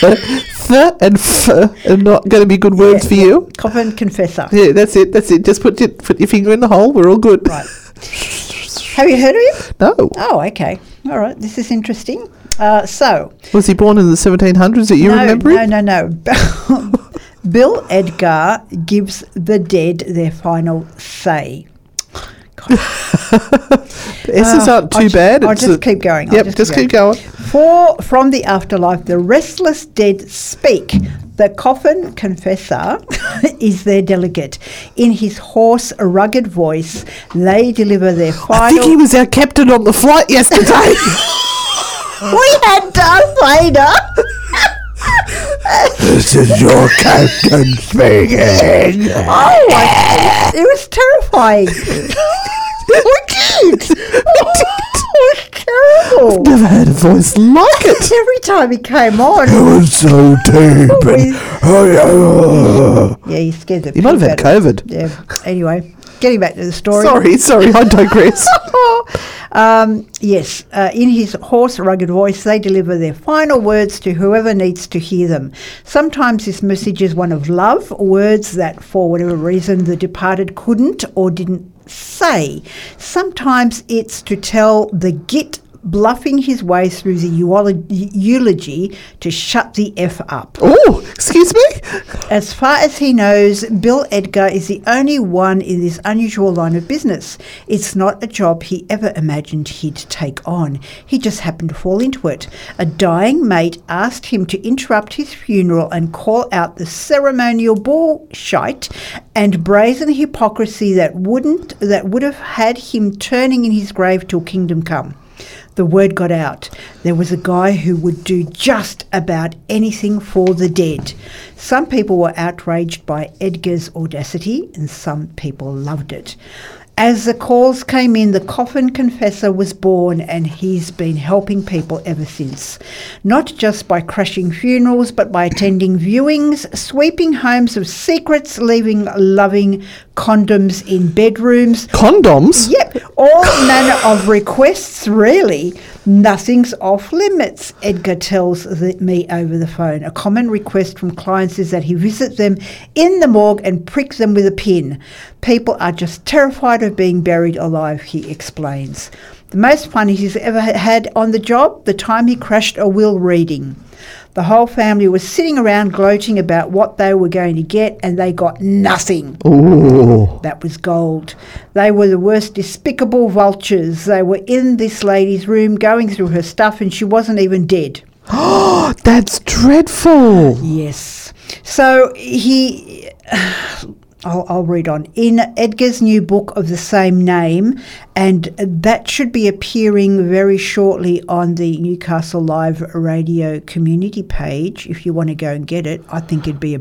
Th and f are not going to be good words yeah, for you. Coffin Confessor. Yeah, that's it. That's it. Just put your, put your finger in the hole. We're all good. Right. Have you heard of him? No. Oh, okay. All right. This is interesting. Uh, so. Was he born in the seventeen hundreds that you no, remember him? No, no, no. Bill Edgar gives the dead their final say. The S's aren't too I'll bad. Ju- I'll just keep going. I'll yep, just, just keep, keep going. going. For from the afterlife, the restless dead speak. The Coffin Confessor is their delegate. In his hoarse, rugged voice, they deliver their final... I think he was our captain on the flight yesterday. We had Darth Vader. This is your captain speaking. Oh, my goodness. It was terrifying. We're cute. It was terrible. I've never heard a voice like it. Every time he came on. It was so deep. And oh, yeah. yeah, he scared the people. You might have had COVID. It. Yeah. Anyway, getting back to the story. Sorry, sorry, I digress. Um, yes, uh, in his hoarse, rugged voice, they deliver their final words to whoever needs to hear them. Sometimes this message is one of love, words that, for whatever reason, the departed couldn't or didn't say. Sometimes it's to tell the git bluffing his way through the eulogy, eulogy to shut the F up. Oh, excuse me? As far as he knows, Bill Edgar is the only one in this unusual line of business. It's not a job he ever imagined he'd take on. He just happened to fall into it. A dying mate asked him to interrupt his funeral and call out the ceremonial bullshite and brazen hypocrisy that wouldn't that would have had him turning in his grave till kingdom come. The word got out. There was a guy who would do just about anything for the dead. Some people were outraged by Edgar's audacity, and some people loved it. As the calls came in, the Coffin Confessor was born, and he's been helping people ever since. Not just by crashing funerals, but by attending viewings, sweeping homes of secrets, leaving loving condoms in bedrooms. Condoms? Yep. All manner of requests, really. Nothing's off limits, Edgar tells the, me over the phone. A common request from clients is that he visit them in the morgue and prick them with a pin. People are just terrified of being buried alive, he explains. The most fun he's ever had on the job, the time he crashed a will reading. The whole family was sitting around gloating about what they were going to get, and they got nothing. Ooh. That was gold. They were the worst despicable vultures. They were in this lady's room going through her stuff, and she wasn't even dead. Oh, that's dreadful. Yes. So he... I'll, I'll read on, in Edgar's new book of the same name, and that should be appearing very shortly on the Newcastle Live Radio community page if you want to go and get it. I think it'd be a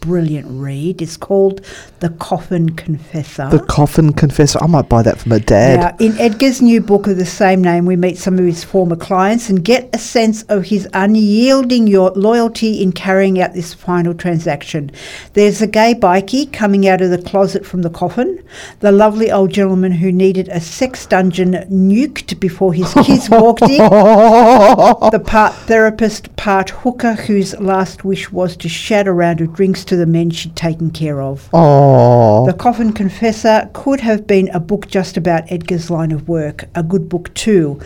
brilliant read. It's called The Coffin Confessor. The Coffin Confessor. I might buy that for my dad. Now, in Edgar's new book of the same name, we meet some of his former clients and get a sense of his unyielding loyalty in carrying out this final transaction. There's a gay bikie coming out of the closet from the coffin, the lovely old gentleman who needed a sex dungeon nuked before his kids walked in, the part therapist, part hooker whose last wish was to shout a round of drinks to the men she'd taken care of. Aww. The Coffin Confessor could have been a book just about Edgar's line of work, a good book too.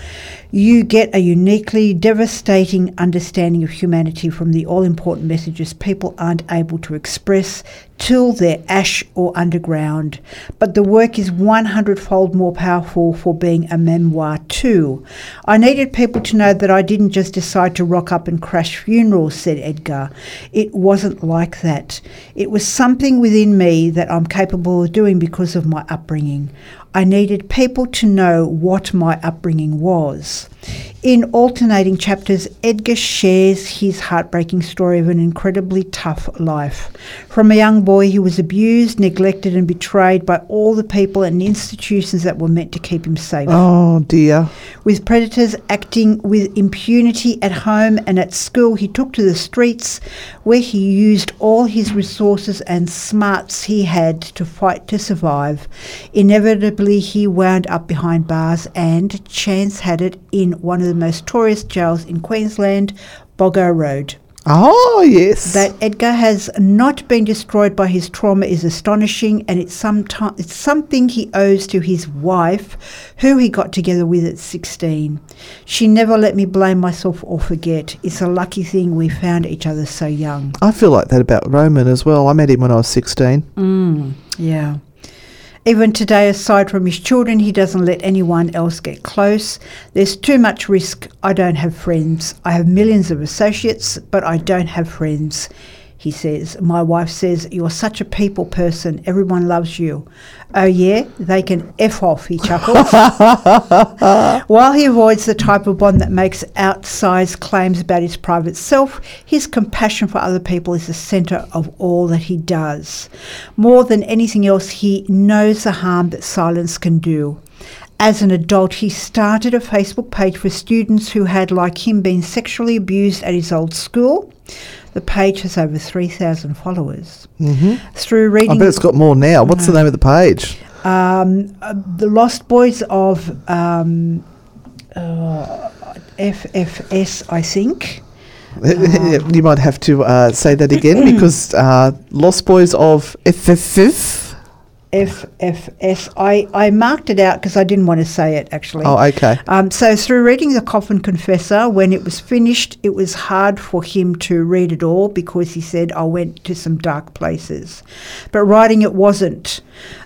You get a uniquely devastating understanding of humanity from the all-important messages people aren't able to express till they're ash or underground. But the work is one hundred fold more powerful for being a memoir too. I needed people to know that I didn't just decide to rock up and crash funerals, said Edgar. It wasn't like that. It was something within me that I'm capable of doing because of my upbringing. I needed people to know what my upbringing was. In alternating chapters, Edgar shares his heartbreaking story of an incredibly tough life. From a young boy, he was abused, neglected and betrayed by all the people and institutions that were meant to keep him safe. Oh, dear. With predators acting with impunity at home and at school, he took to the streets where he used all his resources and smarts he had to fight to survive. Inevitably, he wound up behind bars and, chance had it, in one of the most notorious jails in Queensland, Boggo Road. Oh, yes. That Edgar has not been destroyed by his trauma is astonishing, and it's, someti- it's something he owes to his wife, who he got together with at sixteen. She never let me blame myself or forget. It's a lucky thing we found each other so young. I feel like that about Roman as well. I met him when I was sixteen. Mm, yeah. Even today, aside from his children, he doesn't let anyone else get close. There's too much risk. I don't have friends. I have millions of associates, but I don't have friends, he says. My wife says, you're such a people person. Everyone loves you. Oh, yeah? They can F off, he chuckles. While he avoids the type of bond that makes outsized claims about his private self, his compassion for other people is the centre of all that he does. More than anything else, he knows the harm that silence can do. As an adult, he started a Facebook page for students who had, like him, been sexually abused at his old school. The page has over three thousand followers. Mm-hmm. Through reading, I bet it's got more now. What's no. the name of the page? Um, uh, the Lost Boys of um, uh, F F S, I think. Um, you might have to uh, say that again because uh, Lost Boys of F F S. F F S. I, I marked it out because I didn't want to say it, actually. Oh, okay. Um, so through reading The Coffin Confessor, when it was finished, it was hard for him to read it all because he said, I went to some dark places. But writing it wasn't.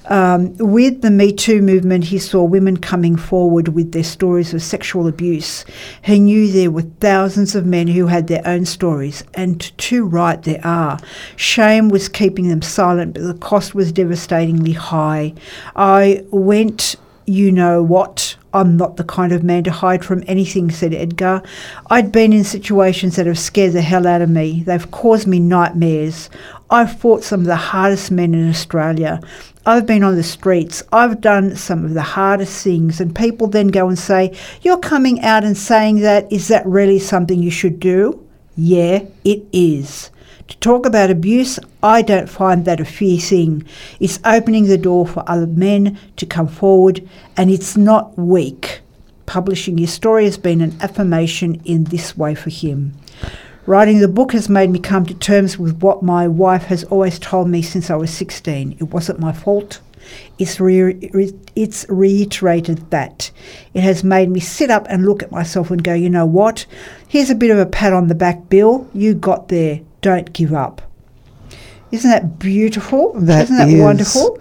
Um, with the Me Too movement, he saw women coming forward with their stories of sexual abuse. He knew there were thousands of men who had their own stories, and too right there are. Shame was keeping them silent, but the cost was devastatingly high. I went, you know what, I'm not the kind of man to hide from anything, said Edgar. I'd been in situations that have scared the hell out of me. They've caused me nightmares. I've fought some of the hardest men in Australia. I've been on the streets. I've done some of the hardest things. And people then go and say, you're coming out and saying that. Is that really something you should do? Yeah, it is. To talk about abuse, I don't find that a fair thing. It's opening the door for other men to come forward, and it's not weak. Publishing his story has been an affirmation in this way for him. Writing the book has made me come to terms with what my wife has always told me since I was sixteen. It wasn't my fault. It's, re- re- it's reiterated that. It has made me sit up and look at myself and go, you know what? Here's a bit of a pat on the back, Bill. You got there. Don't give up. Isn't that beautiful? That Isn't that is. wonderful?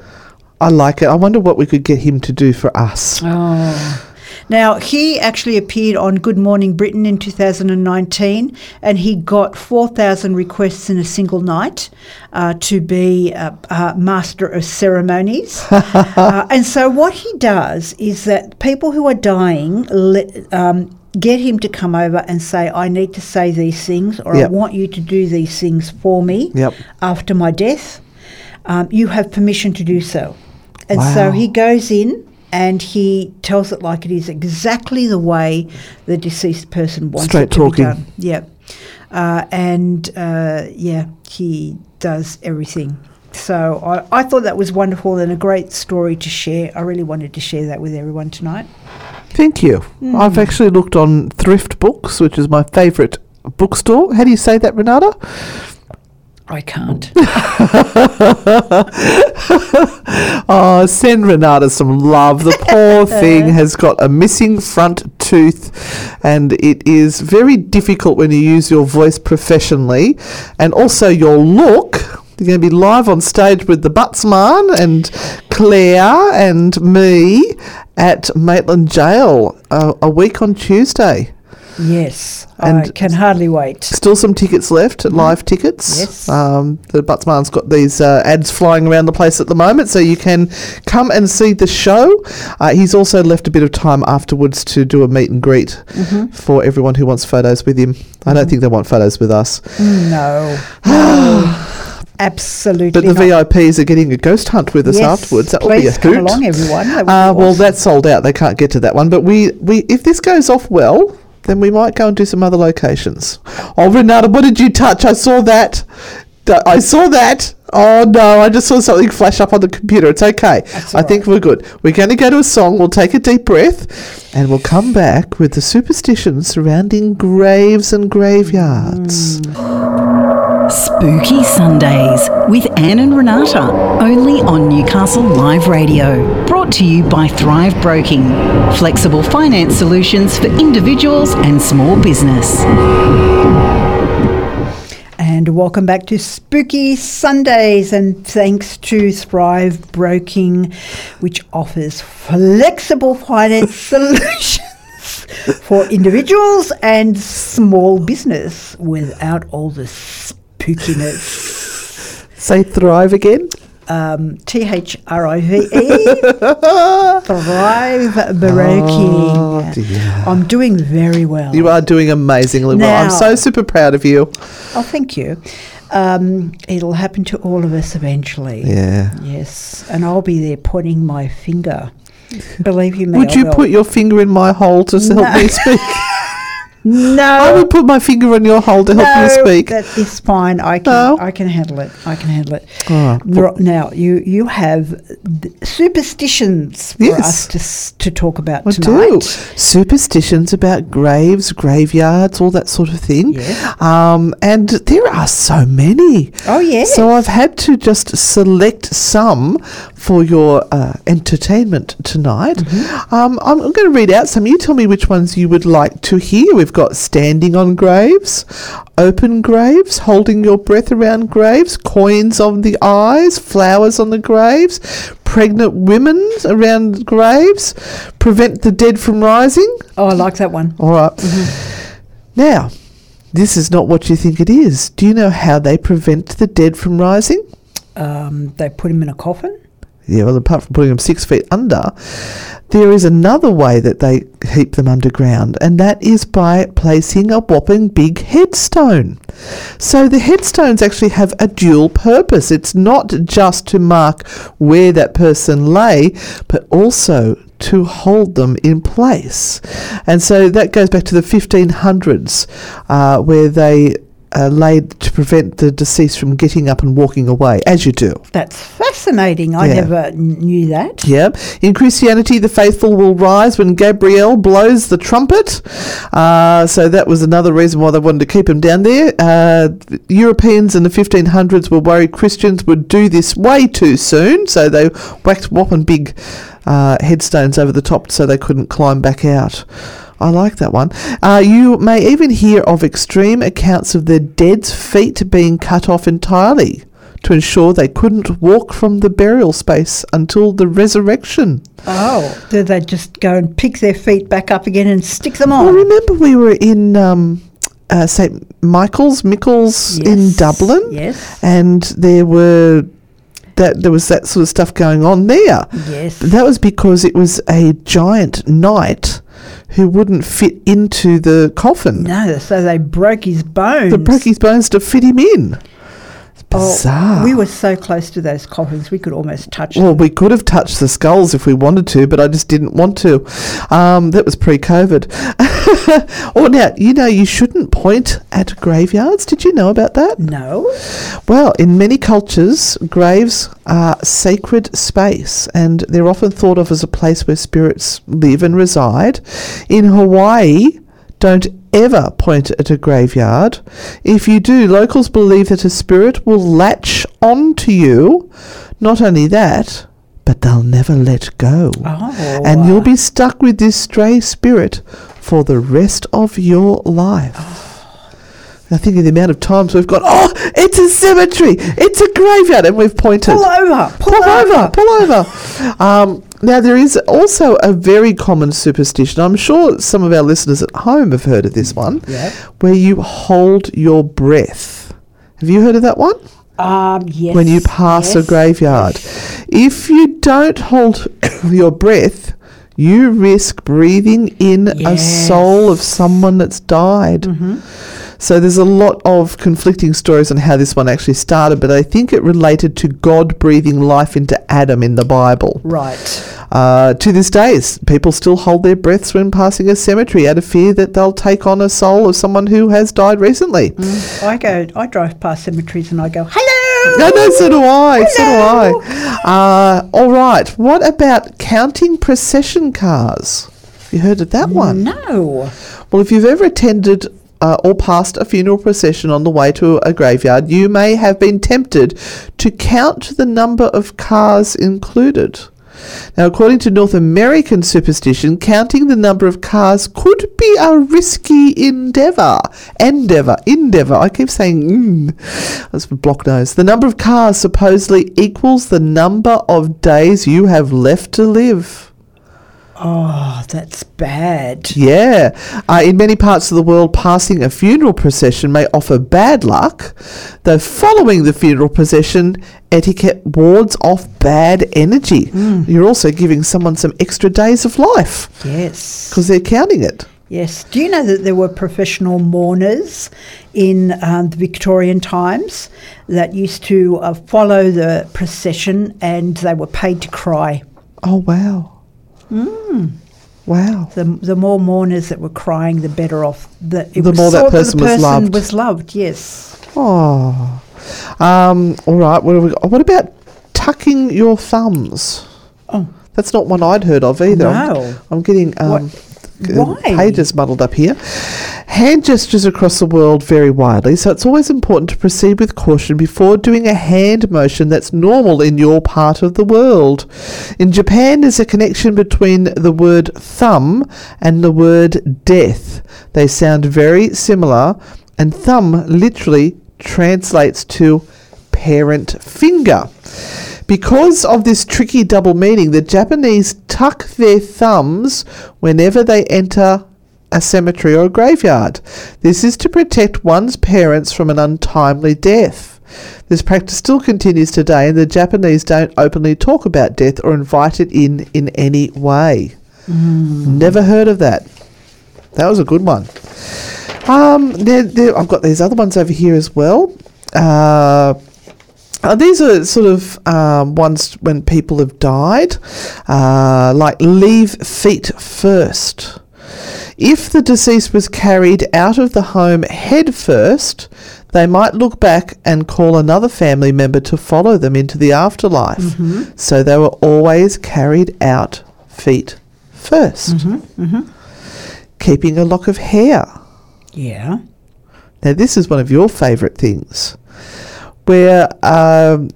I like it. I wonder what we could get him to do for us. Oh. Now, he actually appeared on Good Morning Britain in two thousand nineteen, and he got four thousand requests in a single night uh, to be uh, uh, master of ceremonies. uh, and so what he does is that people who are dying let, um, get him to come over and say, I need to say these things, or yep. I want you to do these things for me yep. after my death. Um, you have permission to do so. And wow. so he goes in and he tells it like it is, exactly the way the deceased person wants Straight it to talking. Be done. Yeah. Uh, and, uh, yeah, he does everything. So I, I thought that was wonderful and a great story to share. I really wanted to share that with everyone tonight. Thank you. Mm. I've actually looked on Thrift Books, which is my favourite bookstore. How do you say that, Renata? I can't. Oh, send Renata some love. The poor thing has got a missing front tooth, and it is very difficult when you use your voice professionally, and also your look. You're going to be live on stage with the Buttsman and Claire and me at Maitland Jail uh, a week on Tuesday. Yes, and I can hardly wait. Still some tickets left, mm. live tickets. Yes. Um, the Buttsman's got these uh, ads flying around the place at the moment, so you can come and see the show. Uh, he's also left a bit of time afterwards to do a meet and greet mm-hmm. for everyone who wants photos with him. I don't mm. think they want photos with us. No. No. Absolutely. But the not. V I Ps are getting a ghost hunt with us yes, afterwards. That will be a hoot. Please come along, everyone. That uh, well, awesome. That's sold out. They can't get to that one. But we, we if this goes off well, then we might go and do some other locations. Oh, Renata, what did you touch? I saw that. I saw that. Oh, no, I just saw something flash up on the computer. It's okay. That's all right. I think we're good. We're going to go to a song. We'll take a deep breath, and we'll come back with the superstitions surrounding graves and graveyards. Mm. Spooky Sundays with Anne and Renata, only on Newcastle Live Radio. Brought to you by Thrive Broking, flexible finance solutions for individuals and small business. And welcome back to Spooky Sundays, and thanks to Thrive Broking, which offers flexible finance solutions for individuals and small business without all the spookiness. Say Thrive again. Um, T H R I V E, Thrive Broking. Oh, dear. I'm doing very well. You are doing amazingly now, well. I'm so super proud of you. Oh, thank you. Um, it'll happen to all of us eventually. Yeah. Yes, and I'll be there pointing my finger. Believe you me. Would I you will. Put your finger in my hole to no. help me speak? No, I would put my finger on your hole to help no, you speak. That is fine. I can, no. I can handle it. I can handle it. Oh, well. Now, you you have superstitions for yes. us to to talk about I tonight. I do superstitions about graves, graveyards, all that sort of thing. Yes. Um, and there are so many. Oh yeah. So I've had to just select some for your uh, entertainment tonight. Mm-hmm. Um, I'm going to read out some. You tell me which ones you would like to hear. We've got standing on graves, open graves, holding your breath around graves, coins on the eyes, flowers on the graves, pregnant women around graves, prevent the dead from rising. Oh, I like that one. All right. Mm-hmm. Now, this is not what you think it is. Do you know how they prevent the dead from rising? Um, they put them in a coffin. Yeah, well, apart from putting them six feet under, there is another way that they heap them underground, and that is by placing a whopping big headstone. So the headstones actually have a dual purpose. It's not just to mark where that person lay, but also to hold them in place. And so that goes back to the fifteen hundreds, uh, where they... Uh, laid to prevent the deceased from getting up and walking away, as you do. That's fascinating. I yeah. never knew that. Yeah. In Christianity, the faithful will rise when Gabriel blows the trumpet. Uh, so that was another reason why they wanted to keep him down there. Uh, Europeans in the fifteen hundreds were worried Christians would do this way too soon, so they whacked whopping big uh, headstones over the top so they couldn't climb back out. I like that one. Uh, you may even hear of extreme accounts of the dead's feet being cut off entirely to ensure they couldn't walk from the burial space until the resurrection. Oh, did they just go and pick their feet back up again and stick them on? Well, remember we were in um, uh, Saint Michael's, Michael's yes. in Dublin? Yes. And there were... That there was that sort of stuff going on there. Yes. But that was because it was a giant knight who wouldn't fit into the coffin. No, so they broke his bones. They broke his bones to fit him in. It's bizarre. Oh, we were so close to those coffins, we could almost touch well, them. Well, we could have touched the skulls if we wanted to, but I just didn't want to. Um, that was pre-COVID. Or now, you know, you shouldn't point at graveyards. Did you know about that? No. Well, in many cultures, graves are sacred space, and they're often thought of as a place where spirits live and reside. In Hawaii, don't ever point at a graveyard. If you do, locals believe that a spirit will latch onto you. Not only that, but they'll never let go. Oh. And you'll be stuck with this stray spirit for the rest of your life. Oh. I think of the amount of times we've gone, oh, it's a cemetery, it's a graveyard, and we've pointed. Pull over, pull, pull over, over, pull over. Um, now, there is also a very common superstition. I'm sure some of our listeners at home have heard of this one, yep. where you hold your breath. Have you heard of that one? Um, yes. When you pass yes. a graveyard. If you don't hold your breath, you risk breathing in yes. a soul of someone that's died. Mm-hmm. So there's a lot of conflicting stories on how this one actually started, but I think it related to God breathing life into Adam in the Bible. Right. Uh, to this day, people still hold their breaths when passing a cemetery out of fear that they'll take on a soul of someone who has died recently. Mm. I go, I drive past cemeteries and I go, hello! No, no, so do I, hello! So do I. Uh, all right, what about counting procession cars? You heard of that one? No. Well, if you've ever attended... Uh, or past a funeral procession on the way to a graveyard, you may have been tempted to count the number of cars included. Now, according to North American superstition, counting the number of cars could be a risky endeavour. Endeavour, endeavour. I keep saying, mm. That's a block nose. The number of cars supposedly equals the number of days you have left to live. Oh, that's bad. Yeah. Uh, in many parts of the world, passing a funeral procession may offer bad luck, though following the funeral procession, etiquette wards off bad energy. Mm. You're also giving someone some extra days of life. Yes. Because they're counting it. Yes. Do you know that there were professional mourners in um, the Victorian times that used to uh, follow the procession and they were paid to cry? Oh, wow. Mm. Wow. The the more mourners that were crying, the better off. The, it the was more that person, that the person was loved. was loved, yes. Oh. Um, all right. What, have we got? What about tucking your thumbs? Oh. That's not one I'd heard of either. No. I'm, I'm getting um, pages muddled up here. Hand gestures across the world vary widely, so it's always important to proceed with caution before doing a hand motion that's normal in your part of the world. In Japan, there's a connection between the word thumb and the word death. They sound very similar, and thumb literally translates to parent finger. Because of this tricky double meaning, the Japanese tuck their thumbs whenever they enter a cemetery or a graveyard. This is to protect one's parents from an untimely death. This practice still continues today, and the Japanese don't openly talk about death or invite it in in any way. Mm. Never heard of that. That was a good one. Um, they're, they're, I've got these other ones over here as well. Uh... Uh, these are sort of um, ones when people have died, uh, like leave feet first. If the deceased was carried out of the home head first, they might look back and call another family member to follow them into the afterlife. Mm-hmm. So they were always carried out feet first. Mm-hmm. Mm-hmm. Keeping a lock of hair. Yeah. Now, this is one of your favourite things. Where, um,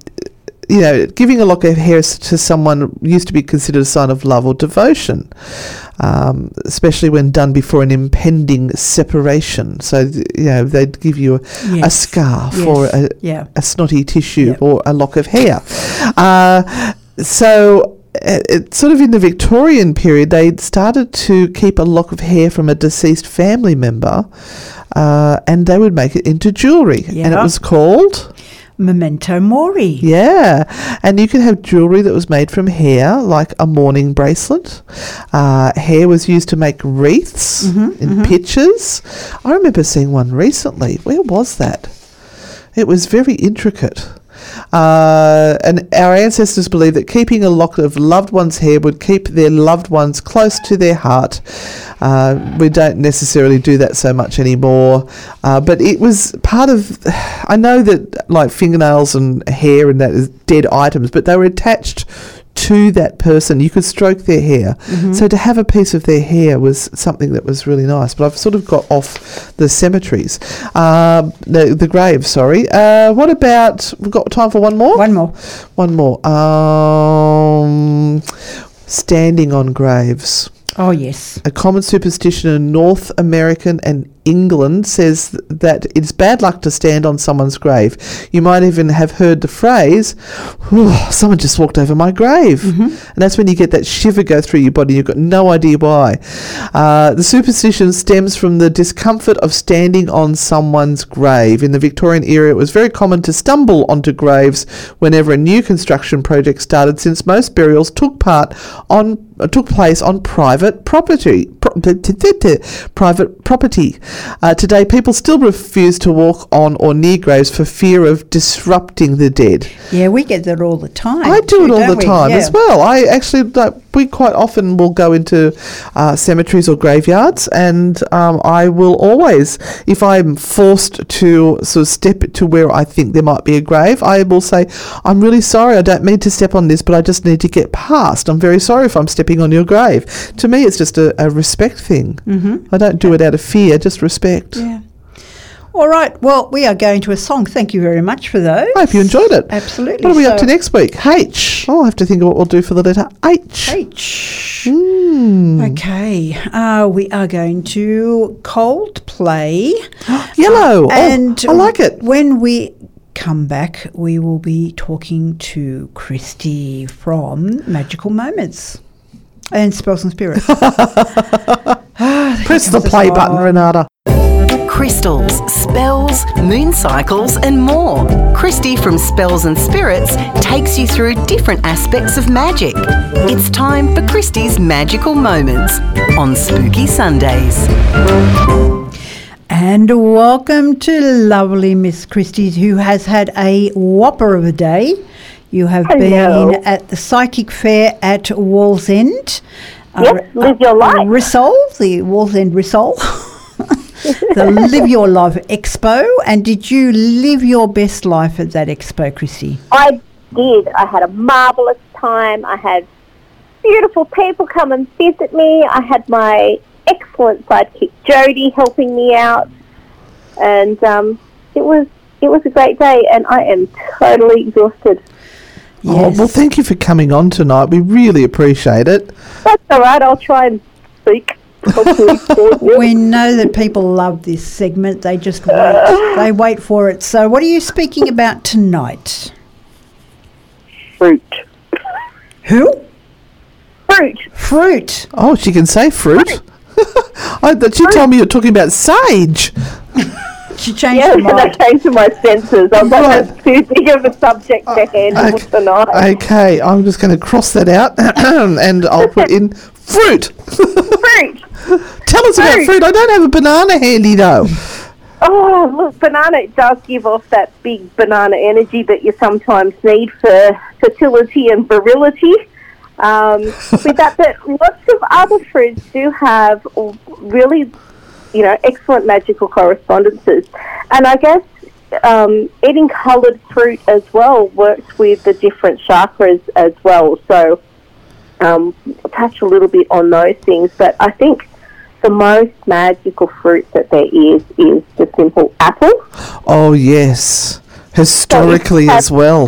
you know, giving a lock of hair to someone used to be considered a sign of love or devotion. um, especially when done before an impending separation. So, th- you know, they'd give you a, yes. a scarf yes. or a, yeah. a snotty tissue yep. or a lock of hair. Uh, so... It's sort of in the Victorian period, they started to keep a lock of hair from a deceased family member, uh, and they would make it into jewellery. Yeah. And it was called? Memento Mori. Yeah. And you could have jewellery that was made from hair, like a mourning bracelet. Uh, hair was used to make wreaths mm-hmm, in mm-hmm. pictures. I remember seeing one recently. Where was that? It was very intricate. Uh, and our ancestors believed that keeping a lock of loved one's hair would keep their loved ones close to their heart. Uh, we don't necessarily do that so much anymore, uh, but it was part of, I know that like fingernails and hair and that is dead items, but they were attached to that person. You could stroke their hair. Mm-hmm. So to have a piece of their hair was something that was really nice. But I've sort of got off the cemeteries, uh, the, the graves, sorry. Uh, what about, we've got time for one more? One more. One more. Um, standing on graves. Oh, yes. A common superstition in North American and England says that it's bad luck to stand on someone's grave. You might even have heard the phrase, oh, someone just walked over my grave. Mm-hmm. And that's when you get that shiver go through your body. You've got no idea why. Uh, the superstition stems from the discomfort of standing on someone's grave. In the Victorian era, it was very common to stumble onto graves whenever a new construction project started, since most burials took part on uh, took place on private property. Pro- t- t- t- t- private property. Uh, today, people still refuse to walk on or near graves for fear of disrupting the dead. Yeah, we get that all the time. I do it all the time yeah. as well. I actually, like, we quite often will go into uh, cemeteries or graveyards, and um, I will always, if I'm forced to sort of step to where I think there might be a grave, I will say, I'm really sorry, I don't mean to step on this, but I just need to get past. I'm very sorry if I'm stepping on your grave. To me, it's just a, a respect thing. Mm-hmm. I don't do it out of fear, just respect. Yeah. All right. Well, we are going to a song. Thank you very much for those. I hope you enjoyed it. Absolutely. What are we so up to next week? H. Oh, I have to think of what we'll do for the letter H. H. Mm. Okay. Uh, we are going to Coldplay. Yellow. Uh, and oh, I like it. When we come back, we will be talking to Christy from Magical Moments and Spells and Spirits. Ah, press the play button, Renata. Crystals, spells, moon cycles and more. Christy from Spells and Spirits takes you through different aspects of magic. It's time for Christy's Magical Moments on Spooky Sundays. And welcome to lovely Miss Christy, who has had a whopper of a day. You have Hello. been at the Psychic Fair at Wallsend. Yep, live your life. Rissole, the Wallsend Rissole. The Live Your Life Expo. And did you live your best life at that expo, Christy? I did. I had a marvellous time. I had beautiful people come and visit me. I had my excellent sidekick, Jodie, helping me out. And um, it was it was a great day, and I am totally exhausted. Yes. Oh, well, thank you for coming on tonight. We really appreciate it. That's all right. I'll try and speak. We know that people love this segment. They just wait. They wait for it. So what are you speaking about tonight? Fruit. Who? Fruit. Fruit. Oh, she can say fruit. Fruit. I, she fruit. told me you were talking about sage. She changed yeah, her mind. Yeah, I changed my senses. I was right. like, too big of a subject to handle okay. tonight. Okay, I'm just going to cross that out and I'll put in fruit. Fruit. Tell us fruit. about fruit. I don't have a banana handy, though. Oh, look, banana does give off that big banana energy that you sometimes need for fertility and virility. Um, with that, but lots of other fruits do have really... you know, excellent magical correspondences. And I guess um, eating coloured fruit as well works with the different chakras as well. So um, I'll touch a little bit on those things. But I think the most magical fruit that there is is the simple apple. Oh, yes. Historically so as well.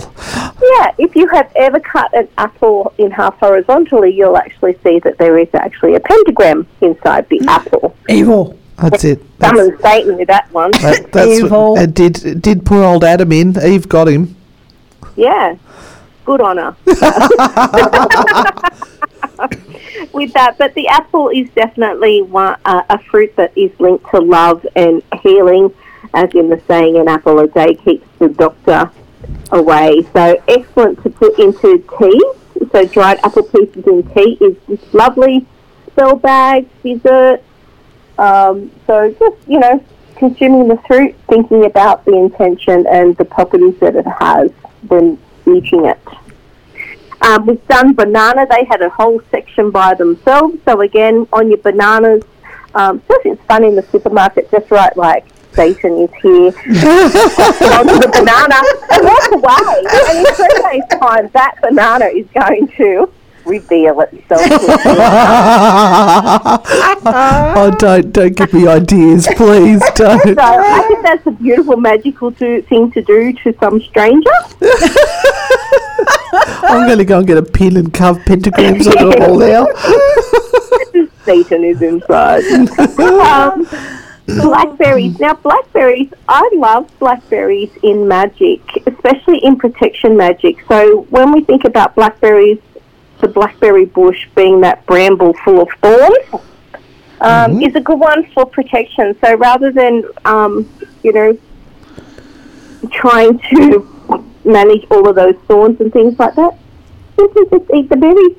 Yeah, if you have ever cut an apple in half horizontally, you'll actually see that there is actually a pentagram inside the apple. Evil. That's it. Someone Satan with that one. That, that's Evil. What, it did, it did poor old Adam in. Eve got him. Yeah. Good on her. With that, but the apple is definitely one, uh, a fruit that is linked to love and healing, as in the saying, an apple a day keeps the doctor away. So excellent to put into tea. So dried apple pieces in tea is just lovely. Spell bags, dessert. Um, so just, you know, consuming the fruit, thinking about the intention and the properties that it has when eating it. Um, we've done banana. They had a whole section by themselves. So again, on your bananas, um, so if it's fun in the supermarket, just write like, Satan is here, onto the banana, and walk away. And in three days' time, that banana is going to reveal itself. Oh, don't don't give me ideas, please don't. So I think that's a beautiful, magical to, thing to do to some stranger. I'm going to go and get a pen and carve pentagrams on it all now. Satan is inside. Um, Blackberries. Now, blackberries, I love blackberries in magic, especially in protection magic. So when we think about blackberries, the blackberry bush being that bramble full of thorns, um, mm-hmm. is a good one for protection. So rather than, um, you know, trying to manage all of those thorns and things like that, simply just eat the berries.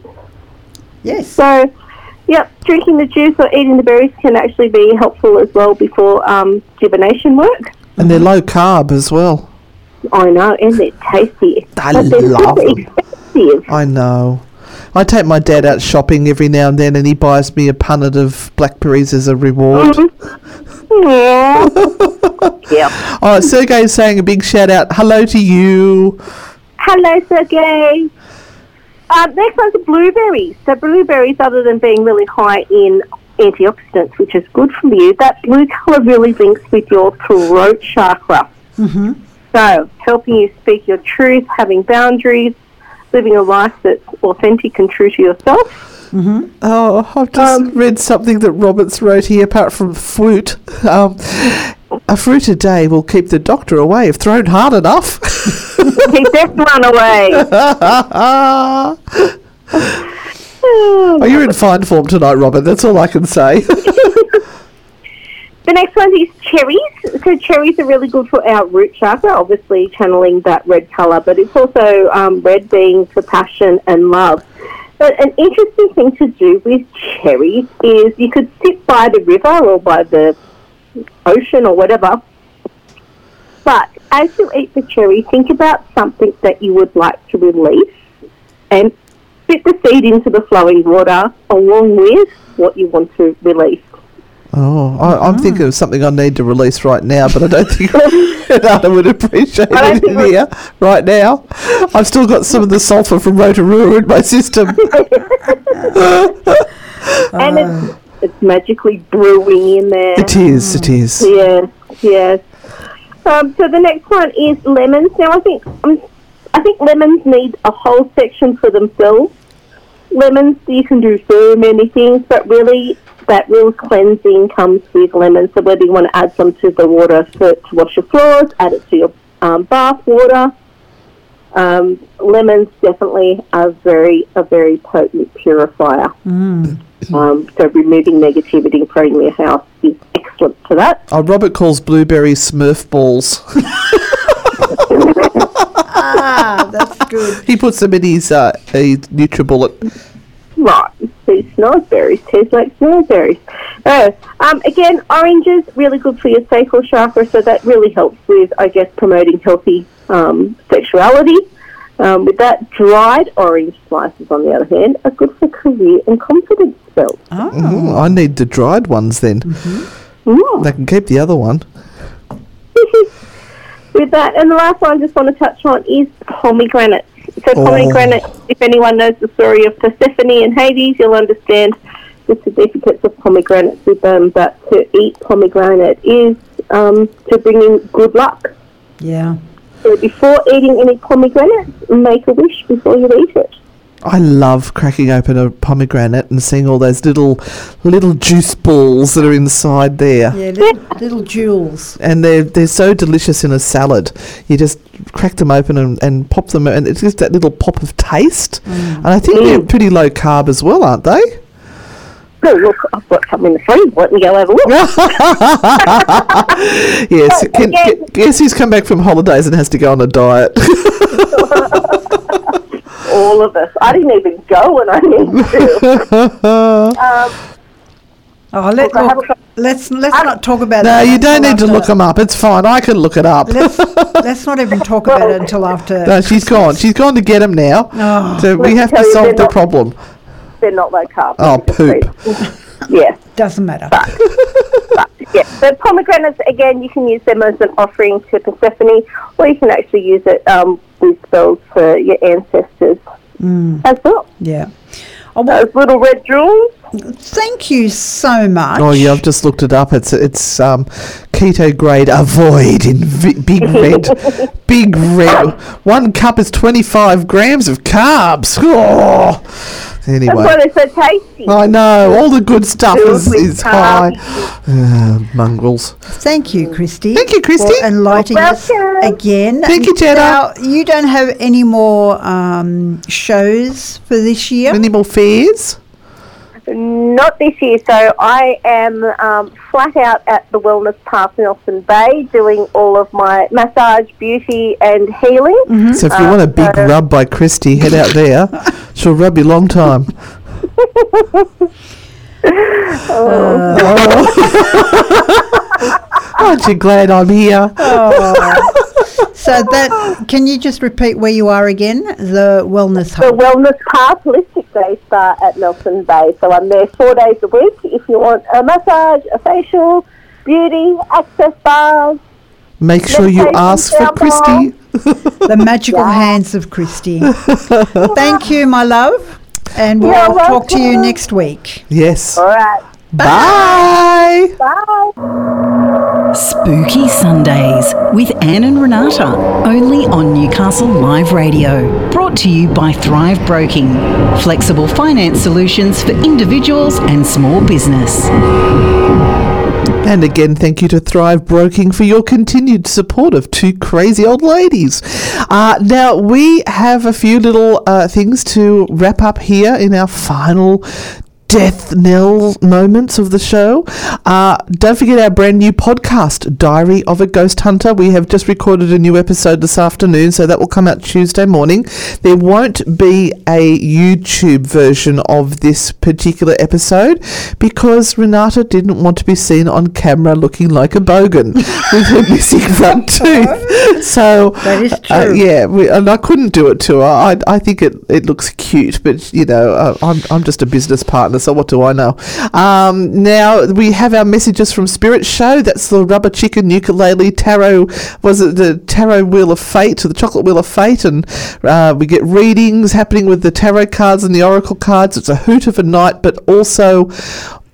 Yes. So... Yep, drinking the juice or eating the berries can actually be helpful as well before um, divination work. And they're low carb as well. I know, and they're tasty. I but they're love them. Expensive. I know. I take my dad out shopping every now and then, and he buys me a punnet of blackberries as a reward. Mm-hmm. Yeah. Yep. Oh, Sergei's saying a big shout out. Hello to you. Hello, Sergei. Um, next one's blueberries. So blueberries, other than being really high in antioxidants, which is good for you, that blue colour really links with your throat chakra. Mm-hmm. So helping you speak your truth, having boundaries, living a life that's authentic and true to yourself. Mm-hmm. Oh, I've just um, read something that Roberts wrote here, apart from fruit. Um, a fruit a day will keep the doctor away if thrown hard enough. Keep this one away. Oh, you're in fine form tonight, Robert. That's all I can say. The next one is cherries. So cherries are really good for our root chakra, obviously channeling that red colour, but it's also um, red being for passion and love. But an interesting thing to do with cherries is you could sit by the river or by the ocean or whatever, but as you eat the cherry, think about something that you would like to release and spit the seed into the flowing water along with what you want to release. Oh, I, I'm oh. thinking of something I need to release right now, but I don't think Renata would appreciate it in here right now. I've still got some of the sulphur from Rotorua in my system. And uh. it's, it's magically brewing in there. It is, it is. Yes, yes. Um, so the next one is lemons. Now, I think um, I think lemons need a whole section for themselves. Lemons, you can do so many things, but really that real cleansing comes with lemons. So whether you want to add some to the water for, to wash your floors, add it to your um, bath water, um, lemons definitely are very a very potent purifier. Mm. Um, so removing negativity from your house is excellent for that. Oh, Robert calls blueberries Smurf balls. Ah, that's good. He puts them in his uh, NutriBullet. Right. These snowberries taste like snowberries. Oh, um, again, oranges, really good for your sacral chakra, so that really helps with, I guess, promoting healthy um, sexuality. Um, with that, dried orange slices, on the other hand, are good for career and confidence spells. Oh. Mm-hmm. I need the dried ones then. Mm-hmm. Mm. They can keep the other one. With that, and the last one I just want to touch on is pomegranates. So oh. pomegranates, if anyone knows the story of Persephone and Hades, you'll understand the significance of pomegranates with them, but to eat pomegranate is um, to bring in good luck. Yeah. So before eating any pomegranate, make a wish before you eat it. I love cracking open a pomegranate and seeing all those little little juice balls that are inside there. Yeah, little, little jewels. And they're, they're so delicious in a salad. You just crack them open and, and pop them, and it's just that little pop of taste. Mm. And I think mm. they're pretty low carb as well, aren't they? Oh, look, I've got something in the freezer. Let me go over look. Yes, oh, can, can, guess who's come back from holidays and has to go on a diet. All of us. I didn't even go when I needed to. um, oh, let look, let's let's I, not talk about it. No, you don't need to look them up. It's fine. I can look it up. Let's, let's not even talk about it until after. No, she's gone. She's gone to get them now. Oh. So we have to solve the not, problem. They're not low carb. Oh, poop. Yeah. Doesn't matter. But, but, yeah. So pomegranates, again, you can use them as an offering to Persephone, or you can actually use it um, with spells for your ancestors mm. as well. Yeah. Oh, well, those little red jewels. Thank you so much. Oh, yeah, I've just looked it up. It's it's um, keto grade avoid in v- big red. Big red. One cup is twenty-five grams of carbs. Oh. Anyway. That's why they're so tasty. I know. All the good stuff is, is high. Uh, mongrels. Thank you, Christy. Thank you, Christy. For enlightening us again. Thank you, Jenna. Now, you don't have any more um, shows for this year? Any more fairs? Not this year. So I am um, flat out at the Wellness House in Nelson Bay doing all of my massage, beauty and healing. Mm-hmm. So if you um, want a big so rub by Christy, head out there. She'll rub you long time. Oh. Oh. Aren't you glad I'm here? Oh. So that, can you just repeat where you are again? The Wellness House. The Wellness House Holistic Day Spa at Nelson Bay. So I'm there four days a week. If you want a massage, a facial, beauty, access bars. Make sure you ask for Christy. The magical yeah. hands of Christy. Thank you, my love. And we'll You're talk welcome. to you next week. Yes. All right. Bye. Bye. Bye. Spooky Sundays with Anne and Renata, only on Newcastle Live Radio. Brought to you by Thrive Broking, flexible finance solutions for individuals and small business. And again, thank you to Thrive Broking for your continued support of two crazy old ladies. Uh, now, we have a few little uh, things to wrap up here in our final death knell moments of the show. Uh, don't forget our brand new podcast, Diary of a Ghost Hunter. We have just recorded a new episode this afternoon, so that will come out Tuesday morning. There won't be a YouTube version of this particular episode because Renata didn't want to be seen on camera looking like a bogan with her missing front tooth. So that is true. Uh, yeah, we, and I couldn't do it to her. I, I think it, it looks cute, but you know, uh, I'm I'm just a business partner. So what do I know? Um, now we have our messages from Spirit Show. That's the rubber chicken ukulele tarot. Was it the tarot wheel of fate or the chocolate wheel of fate? And uh, we get readings happening with the tarot cards and the oracle cards. It's a hoot of a night, but also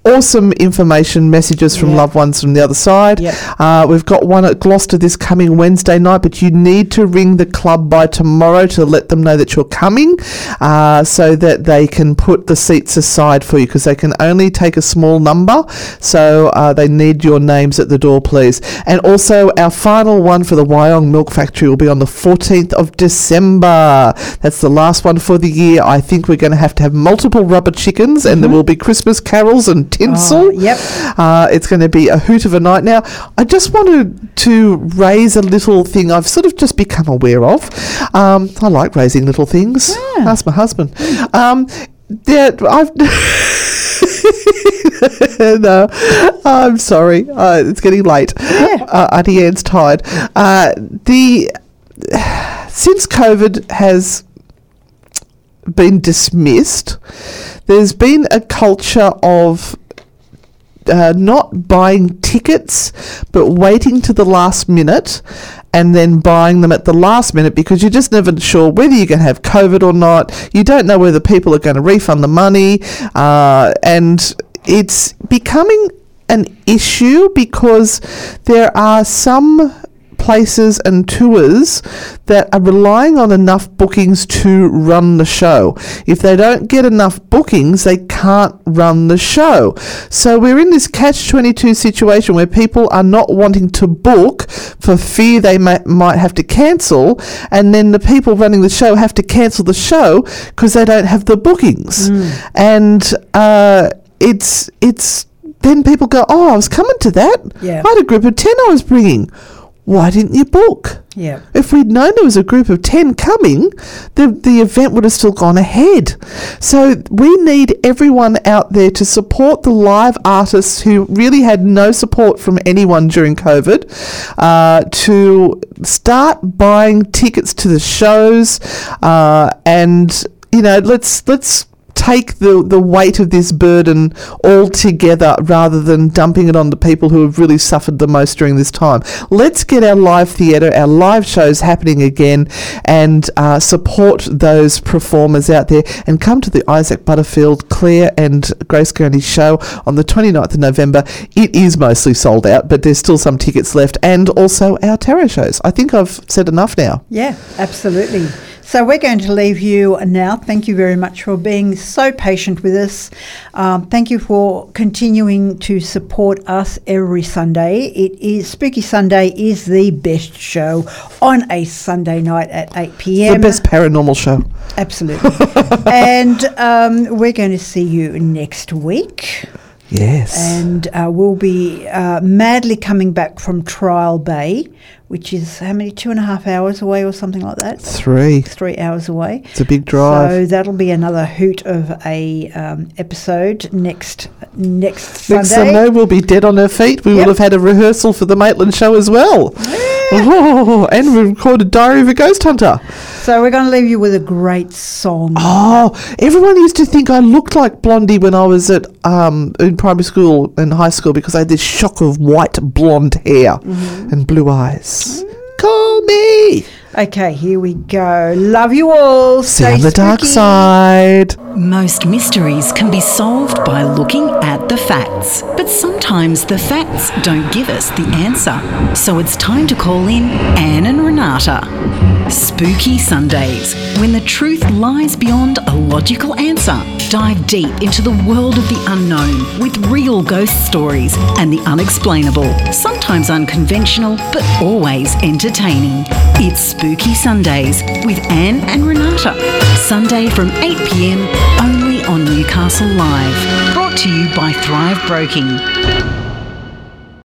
awesome information messages from yep. loved ones from the other side. Yep. Uh, we've got one at Gloucester this coming Wednesday night, but you need to ring the club by tomorrow to let them know that you're coming uh, so that they can put the seats aside for you, because they can only take a small number. So uh, they need your names at the door, please. And also our final one for the Wyong Milk Factory will be on the fourteenth of December. That's the last one for the year. I think we're going to have to have multiple rubber chickens, and mm-hmm. there will be Christmas carols and tinsel. Oh, yep. Uh, it's going to be a hoot of a night. Now, I just wanted to raise a little thing I've sort of just become aware of. Um, I like raising little things. Yeah. Ask my husband. Um, that I've no, I'm sorry. Uh, it's getting late. Yeah. Uh, Auntie Anne's tired. Uh, the since COVID has been dismissed, there's been a culture of Uh, not buying tickets, but waiting to the last minute and then buying them at the last minute, because you're just never sure whether you're going to have COVID or not. You don't know whether people are going to refund the money. Uh, and it's becoming an issue because there are some places and tours that are relying on enough bookings to run the show. If they don't get enough bookings, they can't run the show. So we're in this catch twenty-two situation where people are not wanting to book for fear they may, might have to cancel, and then the people running the show have to cancel the show because they don't have the bookings. Mm. And uh, it's it's then people go, oh, I was coming to that. Yeah. I had a group of ten I was bringing. Why didn't you book? Yeah. If we'd known there was a group of ten coming, the the event would have still gone ahead. So we need everyone out there to support the live artists who really had no support from anyone during COVID, uh, to start buying tickets to the shows, uh, and, you know, let's let's take the, the weight of this burden all together rather than dumping it on the people who have really suffered the most during this time. Let's get our live theatre, our live shows happening again, and uh, support those performers out there, and come to the Isaac Butterfield, Claire and Grace Gurney show on the twenty-ninth of November. It is mostly sold out, but there's still some tickets left, and also our tarot shows. I think I've said enough now. Yeah, absolutely. So we're going to leave you now. Thank you very much for being so patient with us. Um, thank you for continuing to support us every Sunday. It is Spooky Sunday is the best show on a Sunday night at eight p.m. The best paranormal show. Absolutely. And um, we're going to see you next week. Yes. And uh, we'll be uh, madly coming back from Trial Bay, which is how many, two and a half hours away or something like that? Three. Three hours away. It's a big drive. So that'll be another hoot of a um, episode next next, next Sunday. Next Sunday we'll be dead on our feet. We yep. will have had a rehearsal for the Maitland show as well. Yeah. Oh, and we recorded Diary of a Ghost Hunter. So we're going to leave you with a great song. Oh, everyone used to think I looked like Blondie when I was at um, in primary school and high school because I had this shock of white blonde hair mm-hmm. and blue eyes. Mm. Call me. Okay, here we go. Love you all. See you on the dark side. Most mysteries can be solved by looking at the facts, but sometimes the facts don't give us the answer. So it's time to call in Anne and Renata. Spooky Sundays, when the truth lies beyond a logical answer. Dive deep into the world of the unknown with real ghost stories and the unexplainable, sometimes unconventional, but always entertaining. It's Spooky Sundays with Anne and Renata. Sunday from eight p.m. only on Newcastle Live. Brought to you by Thrive Broking.